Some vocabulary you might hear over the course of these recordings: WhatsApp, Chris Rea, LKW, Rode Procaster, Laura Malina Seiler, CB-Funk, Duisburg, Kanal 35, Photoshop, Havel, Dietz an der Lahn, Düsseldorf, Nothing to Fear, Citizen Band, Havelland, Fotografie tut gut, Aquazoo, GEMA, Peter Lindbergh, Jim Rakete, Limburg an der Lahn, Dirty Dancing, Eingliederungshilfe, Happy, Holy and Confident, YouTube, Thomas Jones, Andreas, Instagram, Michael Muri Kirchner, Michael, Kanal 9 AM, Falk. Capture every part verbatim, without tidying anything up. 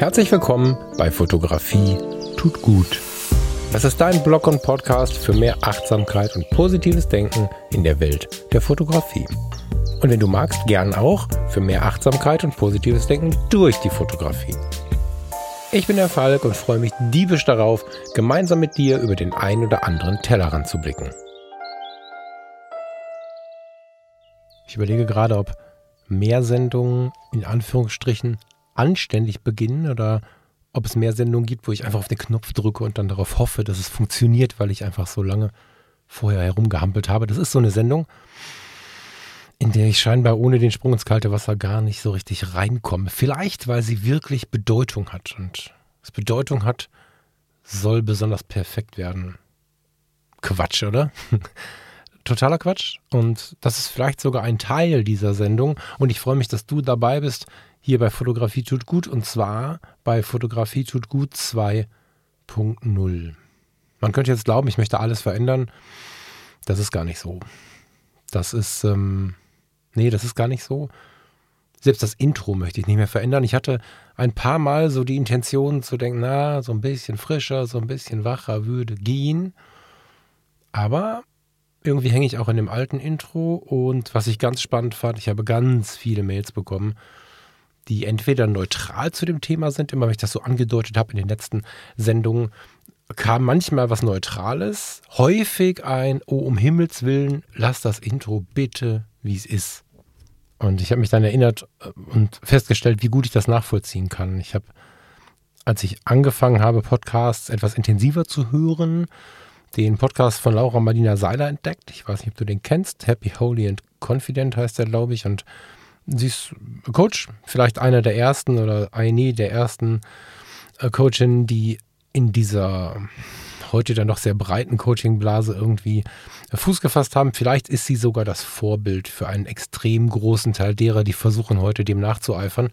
Herzlich willkommen bei Fotografie tut gut. Das ist dein Blog und Podcast für mehr Achtsamkeit und positives Denken in der Welt der Fotografie. Und wenn du magst, gern auch für mehr Achtsamkeit und positives Denken durch die Fotografie. Ich bin der Falk und freue mich diebisch darauf, gemeinsam mit dir über den ein oder anderen Tellerrand zu blicken. Ich überlege gerade, ob mehr Sendungen in Anführungsstrichen anständig beginnen oder ob es mehr Sendungen gibt, wo ich einfach auf den Knopf drücke und dann darauf hoffe, dass es funktioniert, weil ich einfach so lange vorher herumgehampelt habe. Das ist so eine Sendung, in der ich scheinbar ohne den Sprung ins kalte Wasser gar nicht so richtig reinkomme. Vielleicht, weil sie wirklich Bedeutung hat. Und was Bedeutung hat, soll besonders perfekt werden. Quatsch, oder? Totaler Quatsch. Und das ist vielleicht sogar ein Teil dieser Sendung. Und ich freue mich, dass du dabei bist, hier bei Fotografie tut gut. Und zwar bei Fotografie tut gut zwei Punkt null. Man könnte jetzt glauben, ich möchte alles verändern. Das ist gar nicht so. Das ist, ähm, nee, das ist gar nicht so. Selbst das Intro möchte ich nicht mehr verändern. Ich hatte ein paar Mal so die Intention zu denken, na, so ein bisschen frischer, so ein bisschen wacher würde gehen. Aber irgendwie hänge ich auch in dem alten Intro. Und was ich ganz spannend fand, ich habe ganz viele Mails bekommen, die entweder neutral zu dem Thema sind, immer wenn ich das so angedeutet habe in den letzten Sendungen, kam manchmal was Neutrales, häufig ein, oh, um Himmels Willen, lass das Intro bitte, wie es ist. Und ich habe mich dann erinnert und festgestellt, wie gut ich das nachvollziehen kann. Ich habe, als ich angefangen habe, Podcasts etwas intensiver zu hören, den Podcast von Laura Malina Seiler entdeckt. Ich weiß nicht, ob du den kennst. Happy, Holy and Confident heißt der, glaube ich. Und sie ist Coach, vielleicht einer der ersten oder eine der ersten äh, Coachin, die in dieser heute dann doch sehr breiten Coachingblase irgendwie Fuß gefasst haben. Vielleicht ist sie sogar das Vorbild für einen extrem großen Teil derer, die versuchen heute dem nachzueifern.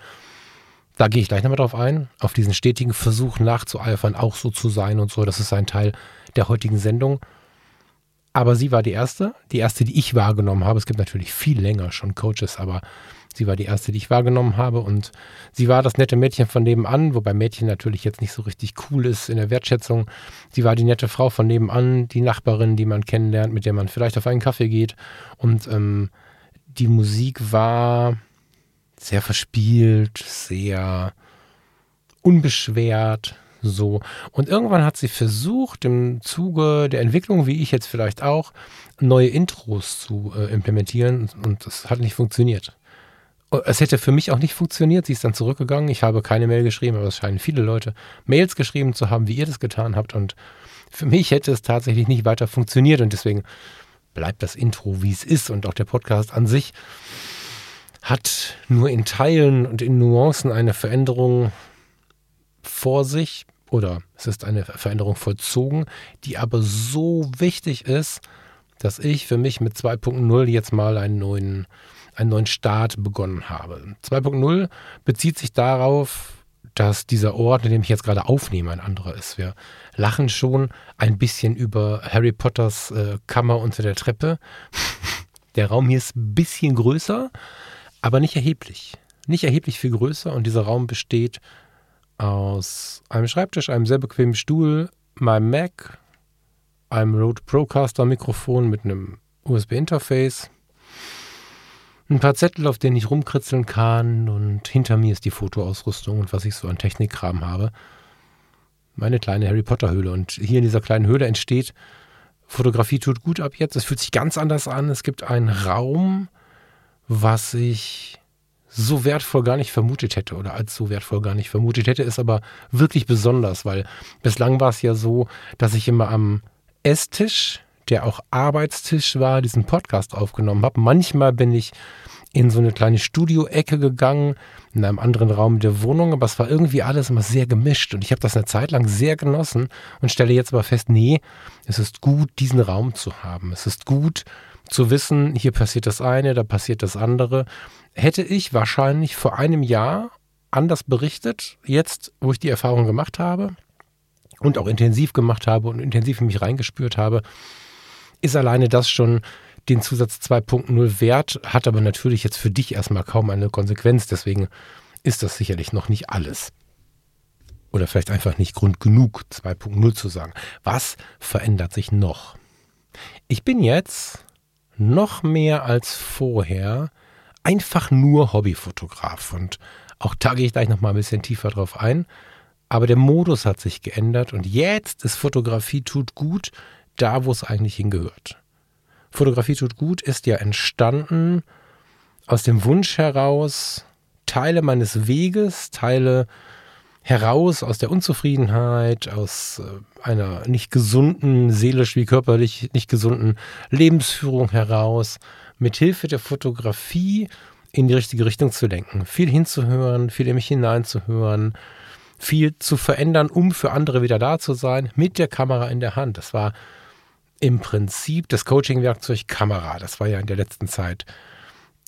Da gehe ich gleich nochmal drauf ein, auf diesen stetigen Versuch nachzueifern, auch so zu sein und so. Das ist ein Teil der heutigen Sendung. Aber sie war die erste, die erste, die ich wahrgenommen habe. Es gibt natürlich viel länger schon Coaches, aber sie war die erste, die ich wahrgenommen habe, und sie war das nette Mädchen von nebenan, wobei Mädchen natürlich jetzt nicht so richtig cool ist in der Wertschätzung. Sie war die nette Frau von nebenan, die Nachbarin, die man kennenlernt, mit der man vielleicht auf einen Kaffee geht, und ähm, die Musik war sehr verspielt, sehr unbeschwert. So. Und irgendwann hat sie versucht, im Zuge der Entwicklung, wie ich jetzt vielleicht auch, neue Intros zu äh, implementieren, und das hat nicht funktioniert. Es hätte für mich auch nicht funktioniert. Sie ist dann zurückgegangen. Ich habe keine Mail geschrieben, aber es scheinen viele Leute Mails geschrieben zu haben, wie ihr das getan habt, und für mich hätte es tatsächlich nicht weiter funktioniert, und deswegen bleibt das Intro, wie es ist, und auch der Podcast an sich hat nur in Teilen und in Nuancen eine Veränderung vor sich, oder es ist eine Veränderung vollzogen, die aber so wichtig ist, dass ich für mich mit zwei Punkt null jetzt mal einen neuen, einen neuen Start begonnen habe. zwei Punkt null bezieht sich darauf, dass dieser Ort, in dem ich jetzt gerade aufnehme, ein anderer ist. Wir lachen schon ein bisschen über Harry Potters äh, Kammer unter der Treppe. Der Raum hier ist ein bisschen größer, aber nicht erheblich. Nicht erheblich viel größer, und dieser Raum besteht aus einem Schreibtisch, einem sehr bequemen Stuhl, meinem Mac, einem Rode Procaster Mikrofon mit einem U S B-Interface, ein paar Zettel, auf denen ich rumkritzeln kann, und hinter mir ist die Fotoausrüstung und was ich so an Technikkram habe. Meine kleine Harry Potter Höhle, und hier in dieser kleinen Höhle entsteht Fotografie tut gut ab jetzt. Es fühlt sich ganz anders an. Es gibt einen Raum, was ich so wertvoll gar nicht vermutet hätte oder als so wertvoll gar nicht vermutet hätte, ist aber wirklich besonders, weil bislang war es ja so, dass ich immer am Esstisch, der auch Arbeitstisch war, diesen Podcast aufgenommen habe. Manchmal bin ich in so eine kleine Studioecke gegangen, in einem anderen Raum der Wohnung, aber es war irgendwie alles immer sehr gemischt, und ich habe das eine Zeit lang sehr genossen und stelle jetzt aber fest, nee, es ist gut, diesen Raum zu haben. Es ist gut zu wissen, hier passiert das eine, da passiert das andere. Hätte ich wahrscheinlich vor einem Jahr anders berichtet, jetzt, wo ich die Erfahrung gemacht habe und auch intensiv gemacht habe und intensiv in mich reingespürt habe, ist alleine das schon den Zusatz zwei Punkt null wert, hat aber natürlich jetzt für dich erstmal kaum eine Konsequenz. Deswegen ist das sicherlich noch nicht alles. oder vielleicht einfach nicht Grund genug, zwei Punkt null zu sagen. Was verändert sich noch? Ich bin jetzt noch mehr als vorher einfach nur Hobbyfotograf und auch da gehe ich gleich nochmal ein bisschen tiefer drauf ein. Aber der Modus hat sich geändert und jetzt ist Fotografie tut gut da, wo es eigentlich hingehört. Fotografie tut gut ist ja entstanden aus dem Wunsch heraus, Teile meines Weges, Teile heraus aus der Unzufriedenheit, aus einer nicht gesunden, seelisch wie körperlich nicht gesunden Lebensführung heraus, mit Hilfe der Fotografie in die richtige Richtung zu lenken. Viel hinzuhören, viel in mich hineinzuhören, viel zu verändern, um für andere wieder da zu sein, mit der Kamera in der Hand. Das war im Prinzip das Coaching-Werkzeug Kamera. Das war ja in der letzten Zeit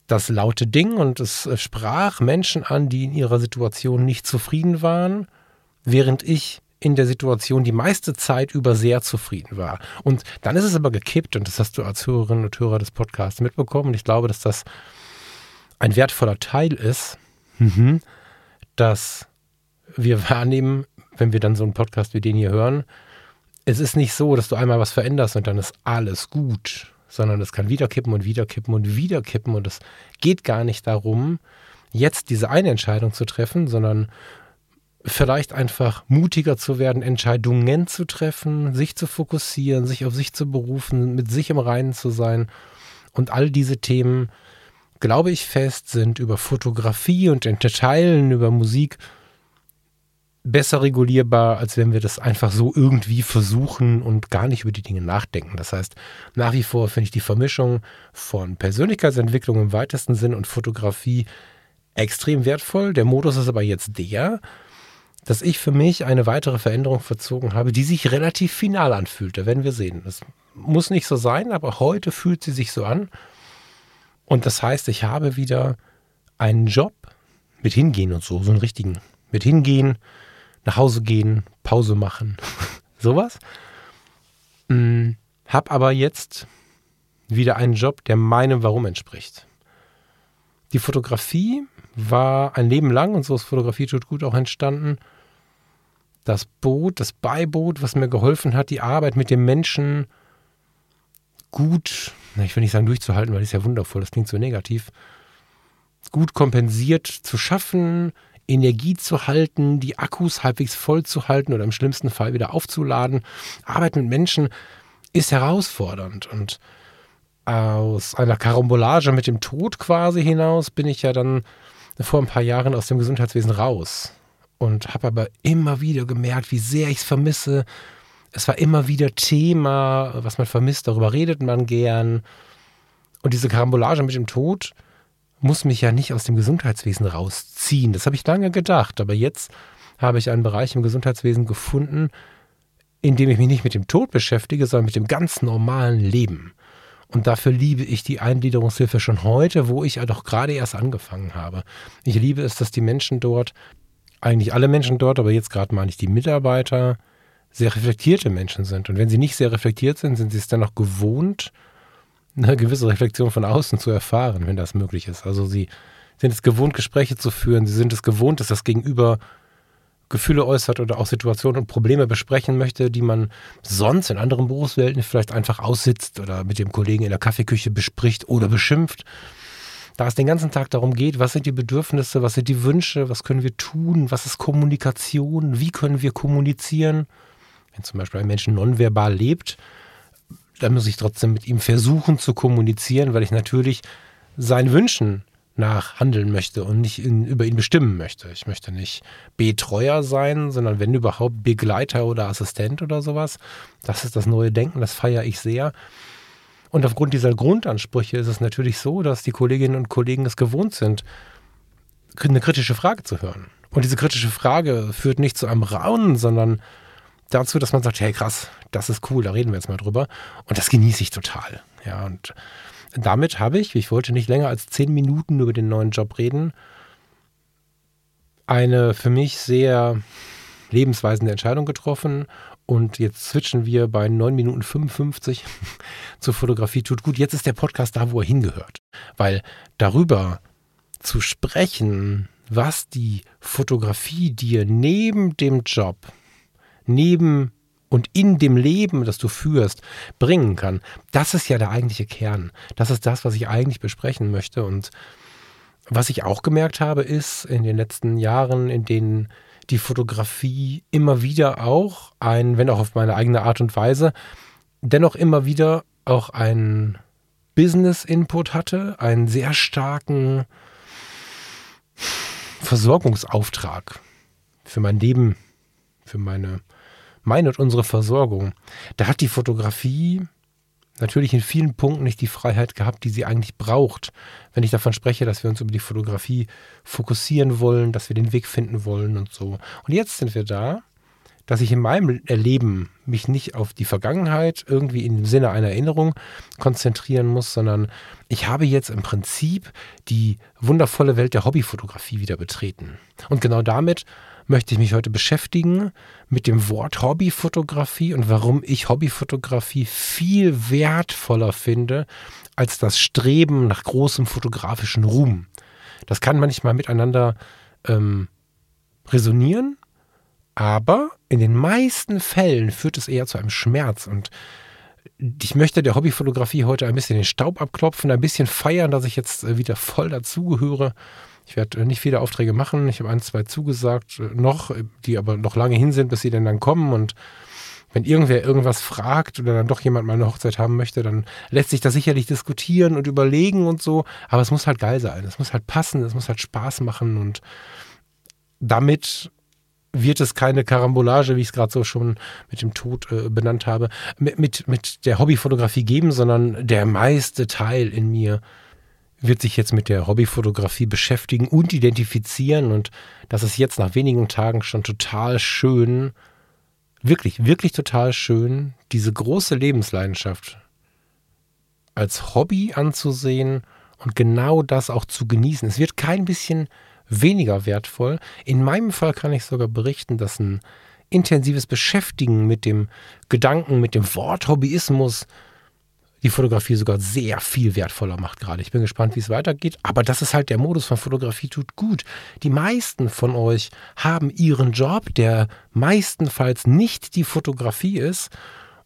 das laute Ding und es sprach Menschen an, die in ihrer Situation nicht zufrieden waren, während ich in der Situation die meiste Zeit über sehr zufrieden war. Und dann ist es aber gekippt und das hast du als Hörerinnen und Hörer des Podcasts mitbekommen und ich glaube, dass das ein wertvoller Teil ist, mhm. dass wir wahrnehmen, wenn wir dann so einen Podcast wie den hier hören, es ist nicht so, dass du einmal was veränderst und dann ist alles gut, sondern es kann wieder kippen und wieder kippen und wieder kippen und es geht gar nicht darum, jetzt diese eine Entscheidung zu treffen, sondern vielleicht einfach mutiger zu werden, Entscheidungen zu treffen, sich zu fokussieren, sich auf sich zu berufen, mit sich im Reinen zu sein und all diese Themen, glaube ich fest, sind über Fotografie und in Teilen über Musik besser regulierbar, als wenn wir das einfach so irgendwie versuchen und gar nicht über die Dinge nachdenken. Das heißt, nach wie vor finde ich die Vermischung von Persönlichkeitsentwicklung im weitesten Sinn und Fotografie extrem wertvoll. Der Modus ist aber jetzt der, dass ich für mich eine weitere Veränderung vollzogen habe, die sich relativ final anfühlt. Da werden wir sehen. Das muss nicht so sein, aber heute fühlt sie sich so an. Und das heißt, ich habe wieder einen Job mit Hingehen und so, so einen richtigen. Mit Hingehen, nach Hause gehen, Pause machen, sowas. Hm, hab aber jetzt wieder einen Job, der meinem Warum entspricht. Die Fotografie war ein Leben lang, und so ist Fotografie tut gut auch entstanden, das Boot, das Beiboot, was mir geholfen hat, die Arbeit mit dem Menschen gut, ich will nicht sagen durchzuhalten, weil das ist ja wundervoll, das klingt so negativ, gut kompensiert zu schaffen, Energie zu halten, die Akkus halbwegs voll zu halten oder im schlimmsten Fall wieder aufzuladen. Arbeit mit Menschen ist herausfordernd und aus einer Karambolage mit dem Tod quasi hinaus bin ich ja dann vor ein paar Jahren aus dem Gesundheitswesen raus und habe aber immer wieder gemerkt, wie sehr ich es vermisse. Es war immer wieder Thema, was man vermisst, darüber redet man gern. Und diese Karambolage mit dem Tod muss mich ja nicht aus dem Gesundheitswesen rausziehen. Das habe ich lange gedacht, aber jetzt habe ich einen Bereich im Gesundheitswesen gefunden, in dem ich mich nicht mit dem Tod beschäftige, sondern mit dem ganz normalen Leben. Und dafür liebe ich die Eingliederungshilfe schon heute, wo ich ja doch gerade erst angefangen habe. Ich liebe es, dass die Menschen dort, eigentlich alle Menschen dort, aber jetzt gerade meine ich die Mitarbeiter, sehr reflektierte Menschen sind. Und wenn sie nicht sehr reflektiert sind, sind sie es dann auch gewohnt, eine gewisse Reflexion von außen zu erfahren, wenn das möglich ist. Also sie sind es gewohnt, Gespräche zu führen. Sie sind es gewohnt, dass das Gegenüber Gefühle äußert oder auch Situationen und Probleme besprechen möchte, die man sonst in anderen Berufswelten vielleicht einfach aussitzt oder mit dem Kollegen in der Kaffeeküche bespricht oder beschimpft. Da es den ganzen Tag darum geht, was sind die Bedürfnisse, was sind die Wünsche, was können wir tun, was ist Kommunikation, wie können wir kommunizieren. Wenn zum Beispiel ein Mensch nonverbal lebt, dann muss ich trotzdem mit ihm versuchen zu kommunizieren, weil ich natürlich seinen Wünschen nach handeln möchte und nicht in, über ihn bestimmen möchte. Ich möchte nicht Betreuer sein, sondern wenn überhaupt Begleiter oder Assistent oder sowas. Das ist das neue Denken, das feiere ich sehr. Und aufgrund dieser Grundansprüche ist es natürlich so, dass die Kolleginnen und Kollegen es gewohnt sind, eine kritische Frage zu hören. Und diese kritische Frage führt nicht zu einem Raunen, sondern dazu, dass man sagt, hey krass, das ist cool, da reden wir jetzt mal drüber. Und das genieße ich total. Ja, und damit habe ich, ich wollte nicht länger als zehn Minuten über den neuen Job reden, eine für mich sehr lebensweisende Entscheidung getroffen. Und jetzt switchen wir bei neun Minuten fünfundfünfzig zur Fotografie tut gut. Jetzt ist der Podcast da, wo er hingehört. Weil darüber zu sprechen, was die Fotografie dir neben dem Job, neben und in dem Leben, das du führst, bringen kann, das ist ja der eigentliche Kern. Das ist das, was ich eigentlich besprechen möchte. Und was ich auch gemerkt habe, ist in den letzten Jahren, in denen die Fotografie immer wieder auch ein, wenn auch auf meine eigene Art und Weise, dennoch immer wieder auch ein Business-Input hatte, einen sehr starken Versorgungsauftrag für mein Leben, für meine meine und unsere Versorgung. Da hat die Fotografie natürlich in vielen Punkten nicht die Freiheit gehabt, die sie eigentlich braucht. Wenn ich davon spreche, dass wir uns über die Fotografie fokussieren wollen, dass wir den Weg finden wollen und so. Und jetzt sind wir da, dass ich in meinem Erleben mich nicht auf die Vergangenheit irgendwie im Sinne einer Erinnerung konzentrieren muss, sondern ich habe jetzt im Prinzip die wundervolle Welt der Hobbyfotografie wieder betreten. Und genau damit möchte ich mich heute beschäftigen, mit dem Wort Hobbyfotografie und warum ich Hobbyfotografie viel wertvoller finde als das Streben nach großem fotografischen Ruhm. Das kann manchmal miteinander ähm, resonieren, aber in den meisten Fällen führt es eher zu einem Schmerz. Und ich möchte der Hobbyfotografie heute ein bisschen den Staub abklopfen, ein bisschen feiern, dass ich jetzt wieder voll dazugehöre. Ich werde nicht viele Aufträge machen. Ich habe ein, zwei zugesagt, noch, die aber noch lange hin sind, bis sie denn dann kommen. Und wenn irgendwer irgendwas fragt oder dann doch jemand mal eine Hochzeit haben möchte, dann lässt sich das sicherlich diskutieren und überlegen und so. Aber es muss halt geil sein. Es muss halt passen. Es muss halt Spaß machen. Und damit wird es keine Karambolage, wie ich es gerade so schon mit dem Tod äh, benannt habe, mit, mit, mit der Hobbyfotografie geben, sondern der meiste Teil in mir wird sich jetzt mit der Hobbyfotografie beschäftigen und identifizieren, und das ist jetzt nach wenigen Tagen schon total schön, wirklich, wirklich total schön, diese große Lebensleidenschaft als Hobby anzusehen und genau das auch zu genießen. Es wird kein bisschen weniger wertvoll. In meinem Fall kann ich sogar berichten, dass ein intensives Beschäftigen mit dem Gedanken, mit dem Wort Hobbyismus die Fotografie sogar sehr viel wertvoller macht gerade. Ich bin gespannt, wie es weitergeht. Aber das ist halt der Modus von Fotografie tut gut. Die meisten von euch haben ihren Job, der meistenfalls nicht die Fotografie ist,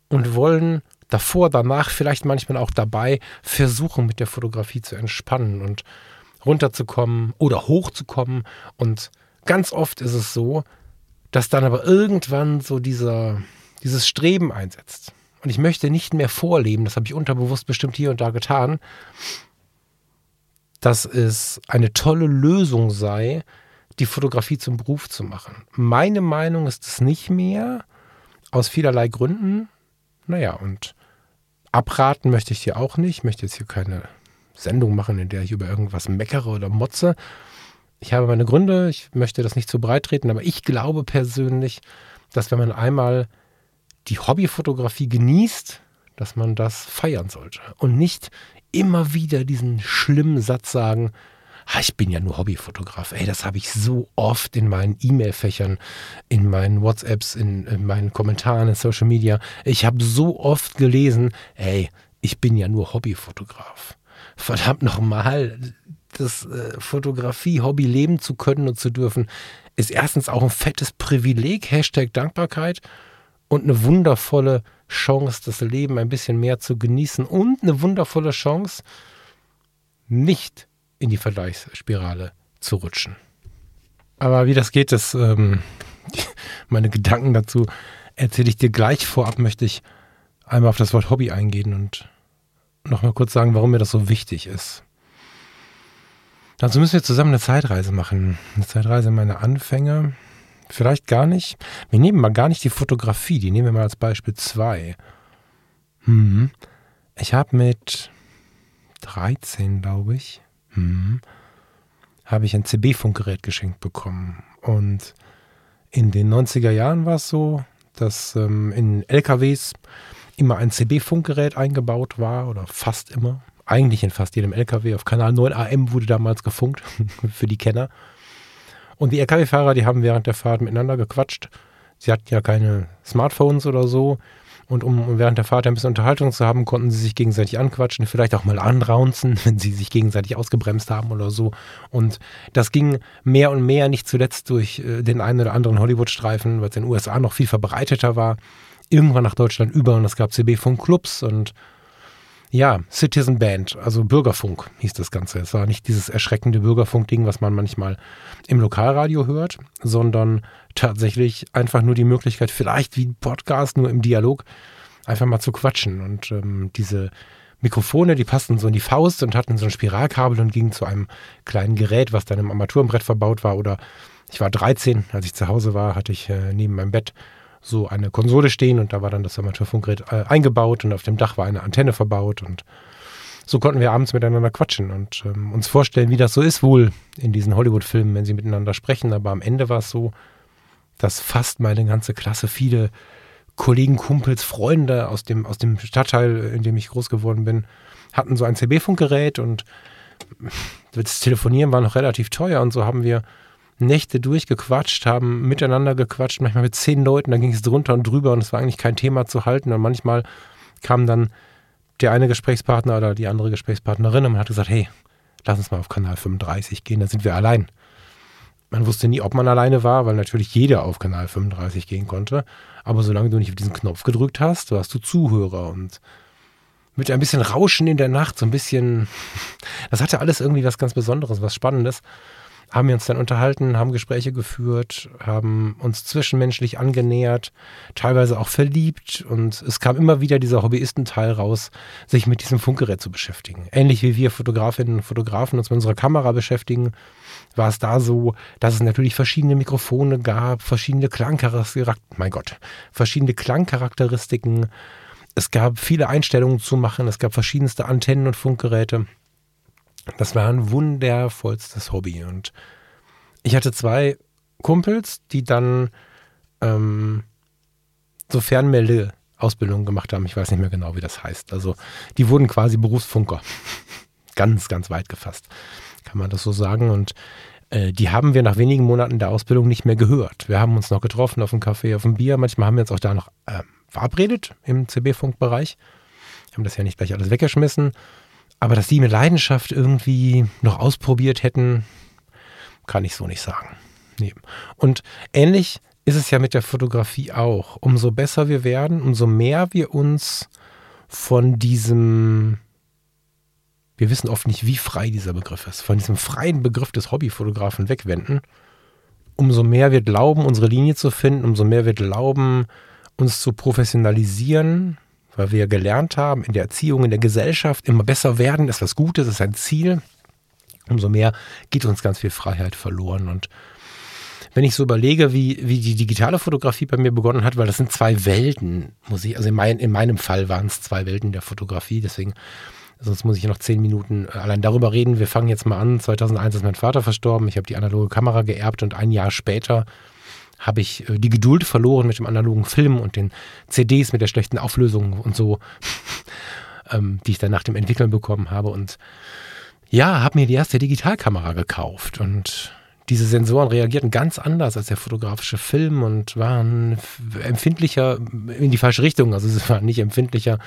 und wollen davor, danach, vielleicht manchmal auch dabei versuchen, mit der Fotografie zu entspannen und runterzukommen oder hochzukommen. Und ganz oft ist es so, dass dann aber irgendwann so dieser, dieses Streben einsetzt. Und ich möchte nicht mehr vorleben, das habe ich unterbewusst bestimmt hier und da getan, dass es eine tolle Lösung sei, die Fotografie zum Beruf zu machen. Meine Meinung ist es nicht mehr, aus vielerlei Gründen. Naja, und abraten möchte ich dir auch nicht. Ich möchte jetzt hier keine Sendung machen, in der ich über irgendwas meckere oder motze. Ich habe meine Gründe, ich möchte das nicht zu breit treten, aber ich glaube persönlich, dass wenn man einmal die Hobbyfotografie genießt, dass man das feiern sollte und nicht immer wieder diesen schlimmen Satz sagen, ah, ich bin ja nur Hobbyfotograf. Ey, das habe ich so oft in meinen E-Mail-Fächern, in meinen WhatsApps, in, in meinen Kommentaren, in Social Media. Ich habe so oft gelesen, ey, ich bin ja nur Hobbyfotograf. Verdammt nochmal, das äh, Fotografie-Hobby leben zu können und zu dürfen, ist erstens auch ein fettes Privileg, Hashtag Dankbarkeit, und eine wundervolle Chance, das Leben ein bisschen mehr zu genießen, und eine wundervolle Chance, nicht in die Vergleichsspirale zu rutschen. Aber wie das geht, das, ähm, meine Gedanken dazu erzähle ich dir gleich. Vorab möchte ich einmal auf das Wort Hobby eingehen und nochmal kurz sagen, warum mir das so wichtig ist. Dazu müssen wir zusammen eine Zeitreise machen. Eine Zeitreise meiner Anfänge. Vielleicht gar nicht. Wir nehmen mal gar nicht die Fotografie. Die nehmen wir mal als Beispiel zwei. Hm. Ich habe mit dreizehn, glaube ich, hm, habe ich ein C B-Funkgerät geschenkt bekommen. Und in den neunziger Jahren war es so, dass ähm, in L K Ws immer ein C B-Funkgerät eingebaut war, oder fast immer. Eigentlich in fast jedem L K W. Auf Kanal neun A M wurde damals gefunkt, für die Kenner. Und die L K W-Fahrer, die haben während der Fahrt miteinander gequatscht. Sie hatten ja keine Smartphones oder so. Und um während der Fahrt ein bisschen Unterhaltung zu haben, konnten sie sich gegenseitig anquatschen, vielleicht auch mal anraunzen, wenn sie sich gegenseitig ausgebremst haben oder so. Und das ging mehr und mehr, nicht zuletzt durch den einen oder anderen Hollywood-Streifen, weil es in den U S A noch viel verbreiteter war, irgendwann nach Deutschland über. Und es gab C B-Funk-Clubs und ja, Citizen Band, also Bürgerfunk hieß das Ganze. Es war nicht dieses erschreckende Bürgerfunk-Ding, was man manchmal im Lokalradio hört, sondern tatsächlich einfach nur die Möglichkeit, vielleicht wie ein Podcast, nur im Dialog, einfach mal zu quatschen. Und ähm, diese Mikrofone, die passten so in die Faust und hatten so ein Spiralkabel und gingen zu einem kleinen Gerät, was dann im Armaturenbrett verbaut war. Oder ich war dreizehn, als ich zu Hause war, hatte ich äh, neben meinem Bett so eine Konsole stehen und da war dann das Amateurfunkgerät äh, eingebaut und auf dem Dach war eine Antenne verbaut und so konnten wir abends miteinander quatschen und ähm, uns vorstellen, wie das so ist wohl in diesen Hollywood-Filmen, wenn sie miteinander sprechen. Aber am Ende war es so, dass fast meine ganze Klasse, viele Kollegen, Kumpels, Freunde aus dem, aus dem Stadtteil, in dem ich groß geworden bin, hatten so ein C B-Funkgerät und das Telefonieren war noch relativ teuer und so haben wir Nächte durchgequatscht, haben miteinander gequatscht, manchmal mit zehn Leuten, dann ging es drunter und drüber und es war eigentlich kein Thema zu halten und manchmal kam dann der eine Gesprächspartner oder die andere Gesprächspartnerin und man hat gesagt, hey, lass uns mal auf Kanal fünfunddreißig gehen, da sind wir allein. Man wusste nie, ob man alleine war, weil natürlich jeder auf Kanal fünfunddreißig gehen konnte, aber solange du nicht auf diesen Knopf gedrückt hast, warst du Zuhörer und mit ein bisschen Rauschen in der Nacht, so ein bisschen, das hatte alles irgendwie was ganz Besonderes, was Spannendes. Haben wir uns dann unterhalten, haben Gespräche geführt, haben uns zwischenmenschlich angenähert, teilweise auch verliebt und es kam immer wieder dieser Hobbyistenteil raus, sich mit diesem Funkgerät zu beschäftigen. Ähnlich wie wir Fotografinnen und Fotografen uns mit unserer Kamera beschäftigen, war es da so, dass es natürlich verschiedene Mikrofone gab, verschiedene Klangcharakteristiken, mein Gott, verschiedene Klangcharakteristiken. Es gab viele Einstellungen zu machen, es gab verschiedenste Antennen und Funkgeräte. Das war ein wundervollstes Hobby und ich hatte zwei Kumpels, die dann ähm, so Fernmeldeausbildungen gemacht haben. Ich weiß nicht mehr genau, wie das heißt. Also die wurden quasi Berufsfunker. Ganz, ganz weit gefasst, kann man das so sagen. Und äh, die haben wir nach wenigen Monaten der Ausbildung nicht mehr gehört. Wir haben uns noch getroffen auf dem Kaffee, auf dem Bier. Manchmal haben wir uns auch da noch äh, verabredet im C B-Funk-Bereich. Wir haben das ja nicht gleich alles weggeschmissen. Aber dass die mit Leidenschaft irgendwie noch ausprobiert hätten, kann ich so nicht sagen. Nee. Und ähnlich ist es ja mit der Fotografie auch. Umso besser wir werden, umso mehr wir uns von diesem, wir wissen oft nicht, wie frei dieser Begriff ist, von diesem freien Begriff des Hobbyfotografen wegwenden, umso mehr wir glauben, unsere Linie zu finden, umso mehr wir glauben, uns zu professionalisieren, weil wir gelernt haben, in der Erziehung, in der Gesellschaft, immer besser werden, ist was Gutes, ist ein Ziel. Umso mehr geht uns ganz viel Freiheit verloren. Und wenn ich so überlege, wie, wie die digitale Fotografie bei mir begonnen hat, weil das sind zwei Welten, muss ich, also in, mein, in meinem Fall waren es zwei Welten der Fotografie, deswegen, sonst muss ich noch zehn Minuten allein darüber reden. Wir fangen jetzt mal an, zweitausendeins ist mein Vater verstorben, ich habe die analoge Kamera geerbt und ein Jahr später habe ich die Geduld verloren mit dem analogen Film und den C Ds mit der schlechten Auflösung und so, die ich dann nach dem Entwickeln bekommen habe. Und ja, habe mir die erste Digitalkamera gekauft. Und diese Sensoren reagierten ganz anders als der fotografische Film und waren empfindlicher in die falsche Richtung. Also sie waren nicht empfindlicher,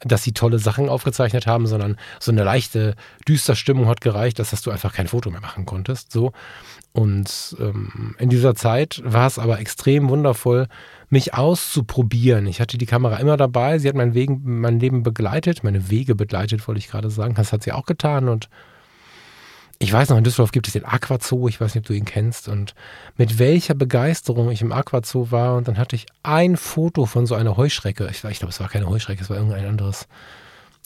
dass sie tolle Sachen aufgezeichnet haben, sondern so eine leichte, düster Stimmung hat gereicht, dass du einfach kein Foto mehr machen konntest. So. Und ähm, in dieser Zeit war es aber extrem wundervoll, mich auszuprobieren. Ich hatte die Kamera immer dabei, sie hat mein, Wegen, mein Leben begleitet, meine Wege begleitet, wollte ich gerade sagen. Das hat sie auch getan und ich weiß noch, in Düsseldorf gibt es den Aquazoo, ich weiß nicht, ob du ihn kennst und mit welcher Begeisterung ich im Aquazoo war und dann hatte ich ein Foto von so einer Heuschrecke, ich, ich glaube, es war keine Heuschrecke, es war irgendein anderes,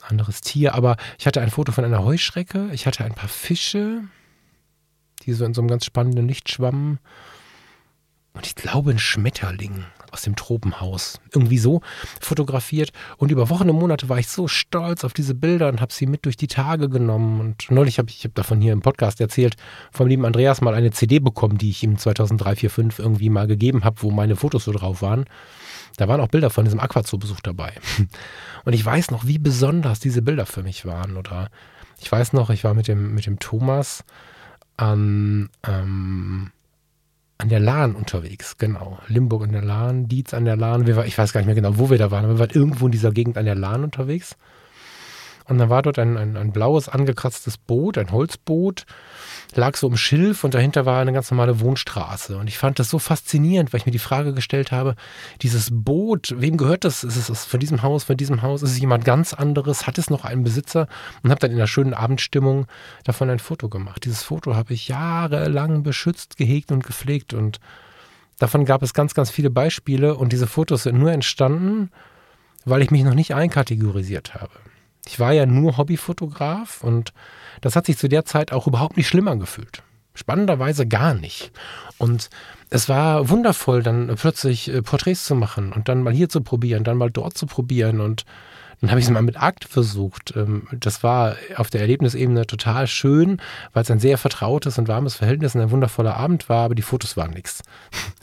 anderes Tier, aber ich hatte ein Foto von einer Heuschrecke, ich hatte ein paar Fische, die so in so einem ganz spannenden Licht schwammen und ich glaube ein Schmetterling aus dem Tropenhaus, irgendwie so fotografiert und über Wochen und Monate war ich so stolz auf diese Bilder und habe sie mit durch die Tage genommen und neulich habe ich, ich habe davon hier im Podcast erzählt, vom lieben Andreas mal eine C D bekommen, die ich ihm zweitausenddrei, vier, fünf irgendwie mal gegeben habe, wo meine Fotos so drauf waren. Da waren auch Bilder von diesem Aquazoo-Besuch dabei und ich weiß noch, wie besonders diese Bilder für mich waren oder ich weiß noch, ich war mit dem, mit dem Thomas an ähm, an der Lahn unterwegs, genau. Limburg an der Lahn, Dietz an der Lahn. Wir war, ich weiß gar nicht mehr genau, wo wir da waren, aber wir waren irgendwo in dieser Gegend an der Lahn unterwegs. Und dann war dort ein, ein, ein blaues, angekratztes Boot, ein Holzboot, lag so im Schilf und dahinter war eine ganz normale Wohnstraße. Und ich fand das so faszinierend, weil ich mir die Frage gestellt habe, dieses Boot, wem gehört das? Ist es von diesem Haus, von diesem Haus? Ist es jemand ganz anderes? Hat es noch einen Besitzer? Und habe dann in einer schönen Abendstimmung davon ein Foto gemacht. Dieses Foto habe ich jahrelang beschützt, gehegt und gepflegt. Und davon gab es ganz, ganz viele Beispiele. Und diese Fotos sind nur entstanden, weil ich mich noch nicht einkategorisiert habe. Ich war ja nur Hobbyfotograf und das hat sich zu der Zeit auch überhaupt nicht schlimm angefühlt. Spannenderweise gar nicht. Und es war wundervoll, dann plötzlich Porträts zu machen und dann mal hier zu probieren, dann mal dort zu probieren. Und dann habe ich es mal mit Akt versucht. Das war auf der Erlebnisebene total schön, weil es ein sehr vertrautes und warmes Verhältnis und ein wundervoller Abend war, aber die Fotos waren nichts.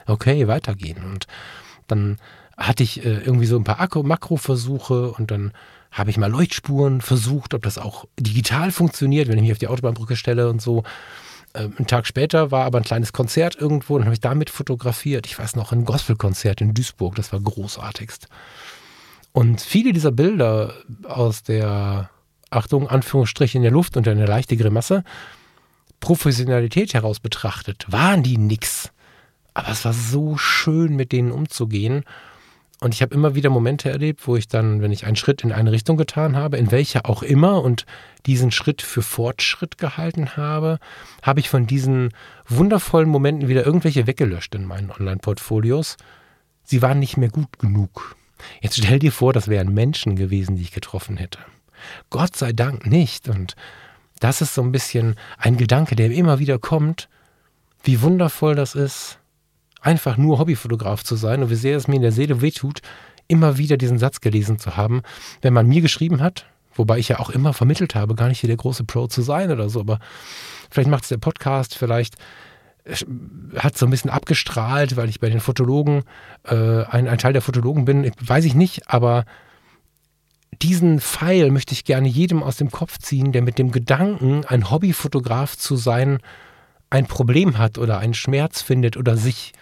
Okay, weitergehen. Und dann hatte ich irgendwie so ein paar Makroversuche und dann habe ich mal Leuchtspuren versucht, ob das auch digital funktioniert, wenn ich mich auf die Autobahnbrücke stelle und so. Ähm, einen Tag später war aber ein kleines Konzert irgendwo und habe ich damit fotografiert. Ich weiß noch, ein Gospelkonzert in Duisburg, das war großartigst. Und viele dieser Bilder aus der, Achtung, Anführungsstriche in der Luft und eine leichte Grimasse, Professionalität heraus betrachtet, waren die nix. Aber es war so schön, mit denen umzugehen. Und ich habe immer wieder Momente erlebt, wo ich dann, wenn ich einen Schritt in eine Richtung getan habe, in welcher auch immer, und diesen Schritt für Fortschritt gehalten habe, habe ich von diesen wundervollen Momenten wieder irgendwelche weggelöscht in meinen Online-Portfolios. Sie waren nicht mehr gut genug. Jetzt stell dir vor, das wären Menschen gewesen, die ich getroffen hätte. Gott sei Dank nicht. Und das ist so ein bisschen ein Gedanke, der immer wieder kommt, wie wundervoll das ist, einfach nur Hobbyfotograf zu sein und wie sehr es mir in der Seele wehtut, immer wieder diesen Satz gelesen zu haben, wenn man mir geschrieben hat, wobei ich ja auch immer vermittelt habe, gar nicht hier der große Pro zu sein oder so, aber vielleicht macht es der Podcast, vielleicht hat es so ein bisschen abgestrahlt, weil ich bei den Photologen, äh, ein, ein Teil der Photologen bin, weiß ich nicht, aber diesen Pfeil möchte ich gerne jedem aus dem Kopf ziehen, der mit dem Gedanken, ein Hobbyfotograf zu sein, ein Problem hat oder einen Schmerz findet oder sich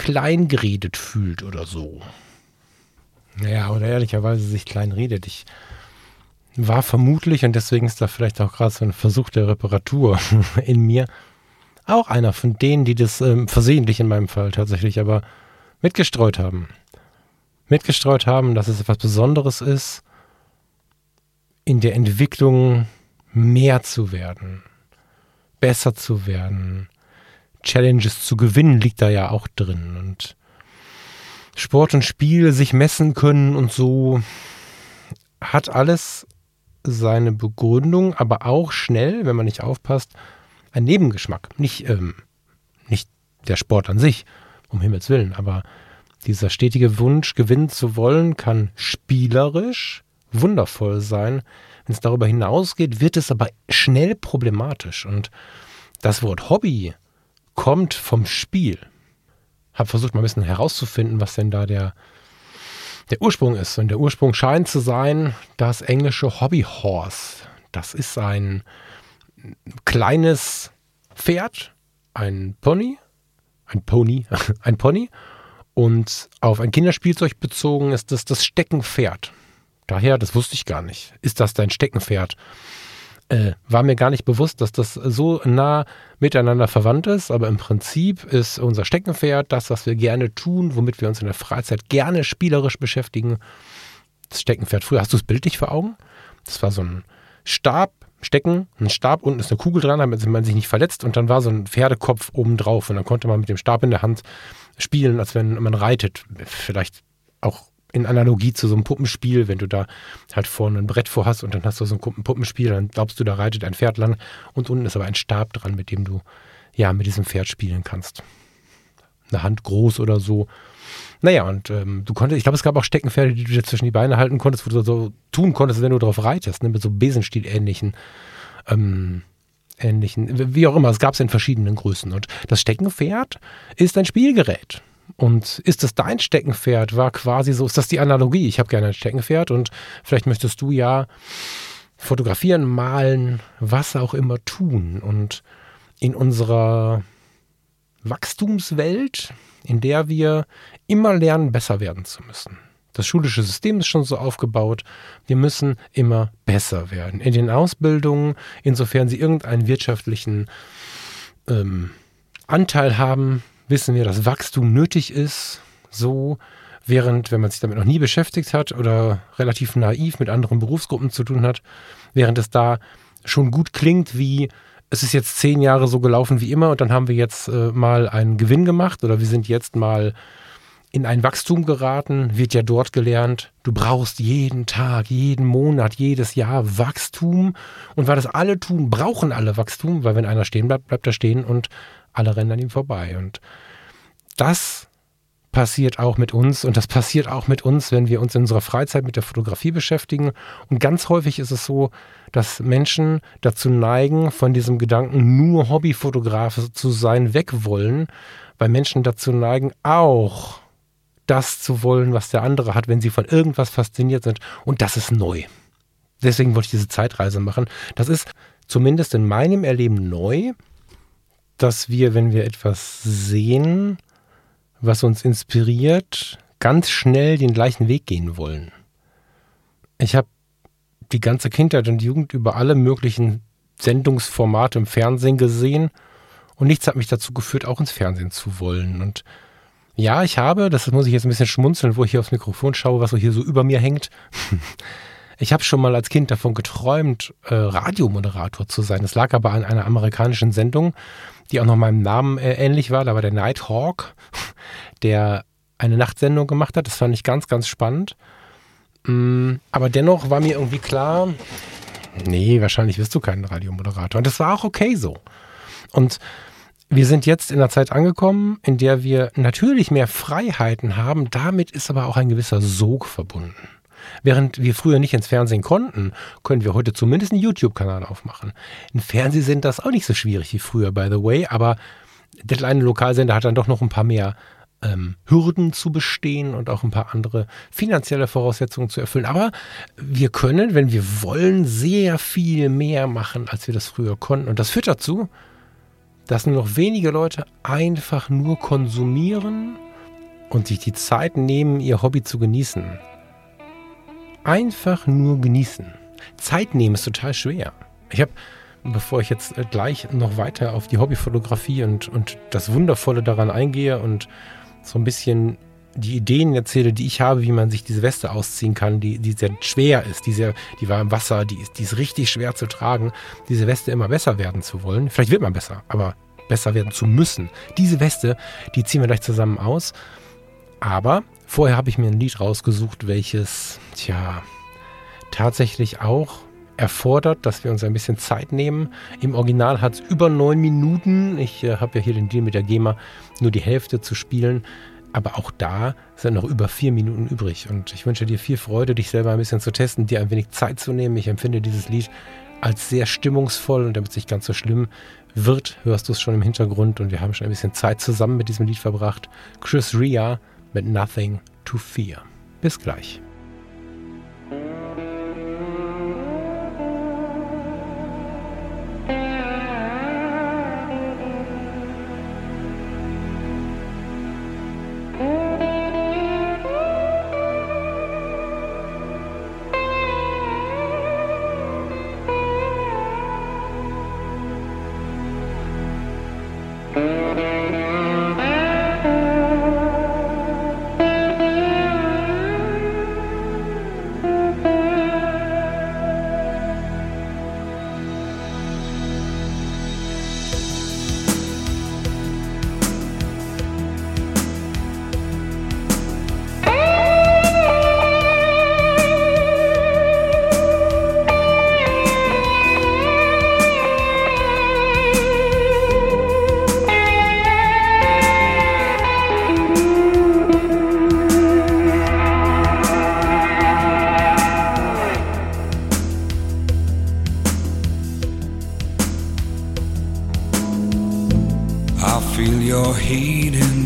kleingeredet fühlt oder so. Naja, oder ehrlicherweise sich kleinredet. Ich war vermutlich, und deswegen ist da vielleicht auch gerade so ein Versuch der Reparatur in mir, auch einer von denen, die das ähm, versehentlich in meinem Fall tatsächlich aber mitgestreut haben. Mitgestreut haben, dass es etwas Besonderes ist, in der Entwicklung mehr zu werden, besser zu werden, Challenges zu gewinnen, liegt da ja auch drin. Und Sport und Spiel, sich messen können und so, hat alles seine Begründung, aber auch schnell, wenn man nicht aufpasst, ein Nebengeschmack. Nicht, ähm, nicht der Sport an sich, um Himmels Willen, aber dieser stetige Wunsch, gewinnen zu wollen, kann spielerisch wundervoll sein. Wenn es darüber hinausgeht, wird es aber schnell problematisch. Und das Wort Hobby kommt vom Spiel. Habe versucht, mal ein bisschen herauszufinden, was denn da der, der Ursprung ist. Und der Ursprung scheint zu sein, das englische Hobbyhorse. Das ist ein kleines Pferd, ein Pony, ein Pony, ein Pony. Und auf ein Kinderspielzeug bezogen ist das das Steckenpferd. Daher, das wusste ich gar nicht. Ist das dein Steckenpferd? Äh, war mir gar nicht bewusst, dass das so nah miteinander verwandt ist. Aber im Prinzip ist unser Steckenpferd das, was wir gerne tun, womit wir uns in der Freizeit gerne spielerisch beschäftigen. Das Steckenpferd früher, hast du es bildlich vor Augen? Das war so ein Stab, Stecken, ein Stab, unten ist eine Kugel dran, damit man sich nicht verletzt. Und dann war so ein Pferdekopf oben drauf. Und dann konnte man mit dem Stab in der Hand spielen, als wenn man reitet. Vielleicht auch in Analogie zu so einem Puppenspiel, wenn du da halt vorne ein Brett vor hast und dann hast du so ein Puppenspiel, dann glaubst du, da reitet ein Pferd lang und unten ist aber ein Stab dran, mit dem du ja mit diesem Pferd spielen kannst. Eine Hand groß oder so. Naja, und ähm, du konntest, ich glaube, es gab auch Steckenpferde, die du dir zwischen die Beine halten konntest, wo du so tun konntest, wenn du drauf reitest, ne, mit so Besenstiel-ähnlichen ähm, ähnlichen, wie auch immer, es gab es in verschiedenen Größen. Und das Steckenpferd ist ein Spielgerät. Und ist das dein Steckenpferd, war quasi so, ist das die Analogie? Ich habe gerne ein Steckenpferd und vielleicht möchtest du ja fotografieren, malen, was auch immer tun. Und in unserer Wachstumswelt, in der wir immer lernen, besser werden zu müssen. Das schulische System ist schon so aufgebaut, wir müssen immer besser werden. In den Ausbildungen, insofern sie irgendeinen wirtschaftlichen ähm, Anteil haben, wissen wir, dass Wachstum nötig ist, so während, wenn man sich damit noch nie beschäftigt hat oder relativ naiv mit anderen Berufsgruppen zu tun hat, während es da schon gut klingt wie, es ist jetzt zehn Jahre so gelaufen wie immer und dann haben wir jetzt äh, mal einen Gewinn gemacht oder wir sind jetzt mal in ein Wachstum geraten, wird ja dort gelernt, du brauchst jeden Tag, jeden Monat, jedes Jahr Wachstum. Und weil das alle tun, brauchen alle Wachstum, weil wenn einer stehen bleibt, bleibt er stehen und alle rennen an ihm vorbei. Und das passiert auch mit uns und das passiert auch mit uns, wenn wir uns in unserer Freizeit mit der Fotografie beschäftigen. Und ganz häufig ist es so, dass Menschen dazu neigen, von diesem Gedanken, nur Hobbyfotograf zu sein, weg wollen, weil Menschen dazu neigen, auch das zu wollen, was der andere hat, wenn sie von irgendwas fasziniert sind. Und das ist neu. Deswegen wollte ich diese Zeitreise machen. Das ist zumindest in meinem Erleben neu, dass wir, wenn wir etwas sehen, was uns inspiriert, ganz schnell den gleichen Weg gehen wollen. Ich habe die ganze Kindheit und Jugend über alle möglichen Sendungsformate im Fernsehen gesehen und nichts hat mich dazu geführt, auch ins Fernsehen zu wollen. Und ja, ich habe, das muss ich jetzt ein bisschen schmunzeln, wo ich hier aufs Mikrofon schaue, was so hier so über mir hängt. Ich habe schon mal als Kind davon geträumt, äh, Radiomoderator zu sein. Das lag aber an einer amerikanischen Sendung, die auch noch meinem Namen äh, ähnlich war. Da war der Nighthawk, der eine Nachtsendung gemacht hat. Das fand ich ganz, ganz spannend. Mm, aber dennoch war mir irgendwie klar, nee, wahrscheinlich wirst du kein Radiomoderator. Und das war auch okay so. Und wir sind jetzt in einer Zeit angekommen, in der wir natürlich mehr Freiheiten haben. Damit ist aber auch ein gewisser Sog verbunden. Während wir früher nicht ins Fernsehen konnten, können wir heute zumindest einen YouTube-Kanal aufmachen. Im Fernsehen sind das auch nicht so schwierig wie früher, by the way. Aber der kleine Lokalsender hat dann doch noch ein paar mehr ähm, Hürden zu bestehen und auch ein paar andere finanzielle Voraussetzungen zu erfüllen. Aber wir können, wenn wir wollen, sehr viel mehr machen, als wir das früher konnten. Und das führt dazu, dass nur noch wenige Leute einfach nur konsumieren und sich die Zeit nehmen, ihr Hobby zu genießen. Einfach nur genießen. Zeit nehmen ist total schwer. Ich habe, bevor ich jetzt gleich noch weiter auf die Hobbyfotografie und, und das Wundervolle daran eingehe und so ein bisschen die Ideen erzähle, die ich habe, wie man sich diese Weste ausziehen kann, die, die sehr schwer ist, die, sehr, die war im Wasser, die ist, die ist richtig schwer zu tragen, diese Weste immer besser werden zu wollen. Vielleicht wird man besser, aber besser werden zu müssen. Diese Weste, die ziehen wir gleich zusammen aus. Aber vorher habe ich mir ein Lied rausgesucht, welches, tja, tatsächlich auch erfordert, dass wir uns ein bisschen Zeit nehmen. Im Original hat es über neun Minuten. Ich äh, habe ja hier den Deal mit der GEMA, nur die Hälfte zu spielen. Aber auch da sind noch über vier Minuten übrig. Und ich wünsche dir viel Freude, dich selber ein bisschen zu testen, dir ein wenig Zeit zu nehmen. Ich empfinde dieses Lied als sehr stimmungsvoll und damit es nicht ganz so schlimm wird, hörst du es schon im Hintergrund. Und wir haben schon ein bisschen Zeit zusammen mit diesem Lied verbracht. Chris Rea mit Nothing to Fear. Bis gleich.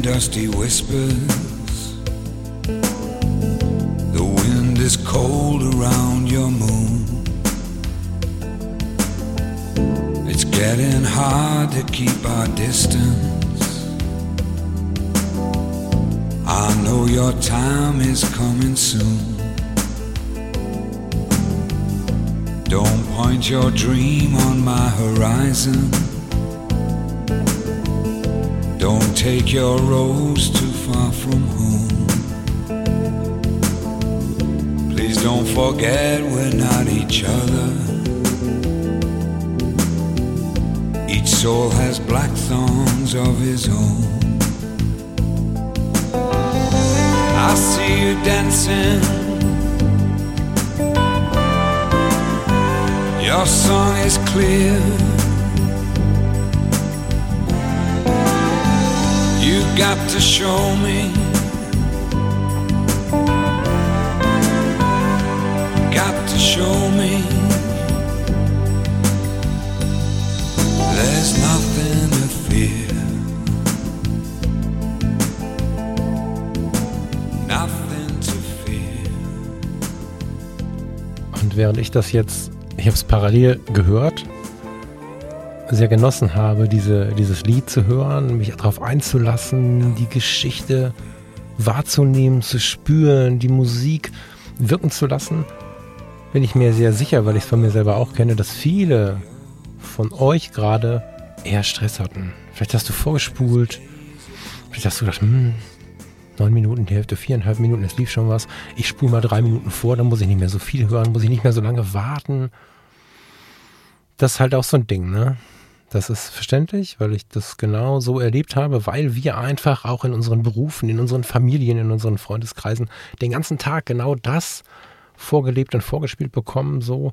Dusty whispers, the wind is cold around your moon. It's getting hard to keep our distance, I know your time is coming soon. Don't point your dream on my horizon. Don't take your rose too far from home. Please don't forget we're not each other. Each soul has black thorns of his own. I see you dancing. Your song is clear. You've got to show me. Got to show me. There's nothing to fear. Während ich das jetzt, ich habe es parallel gehört, sehr genossen habe, diese, dieses Lied zu hören, mich darauf einzulassen, die Geschichte wahrzunehmen, zu spüren, die Musik wirken zu lassen, bin ich mir sehr sicher, weil ich es von mir selber auch kenne, dass viele von euch gerade eher Stress hatten. Vielleicht hast du vorgespult, vielleicht hast du gedacht, hm, neun Minuten, die Hälfte, viereinhalb Minuten, es lief schon was. Ich spule mal drei Minuten vor, dann muss ich nicht mehr so viel hören, muss ich nicht mehr so lange warten. Das ist halt auch so ein Ding, ne? Das ist verständlich, weil ich das genau so erlebt habe, weil wir einfach auch in unseren Berufen, in unseren Familien, in unseren Freundeskreisen den ganzen Tag genau das vorgelebt und vorgespielt bekommen. So,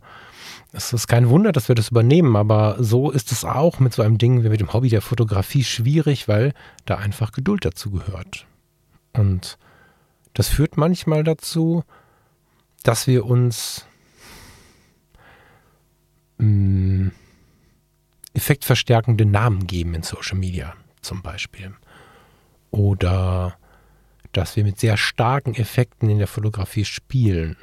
es ist kein Wunder, dass wir das übernehmen, aber so ist es auch mit so einem Ding wie mit dem Hobby der Fotografie schwierig, weil da einfach Geduld dazu gehört. Und das führt manchmal dazu, dass wir uns mh, effektverstärkende Namen geben in Social Media zum Beispiel. Oder dass wir mit sehr starken Effekten in der Fotografie spielen.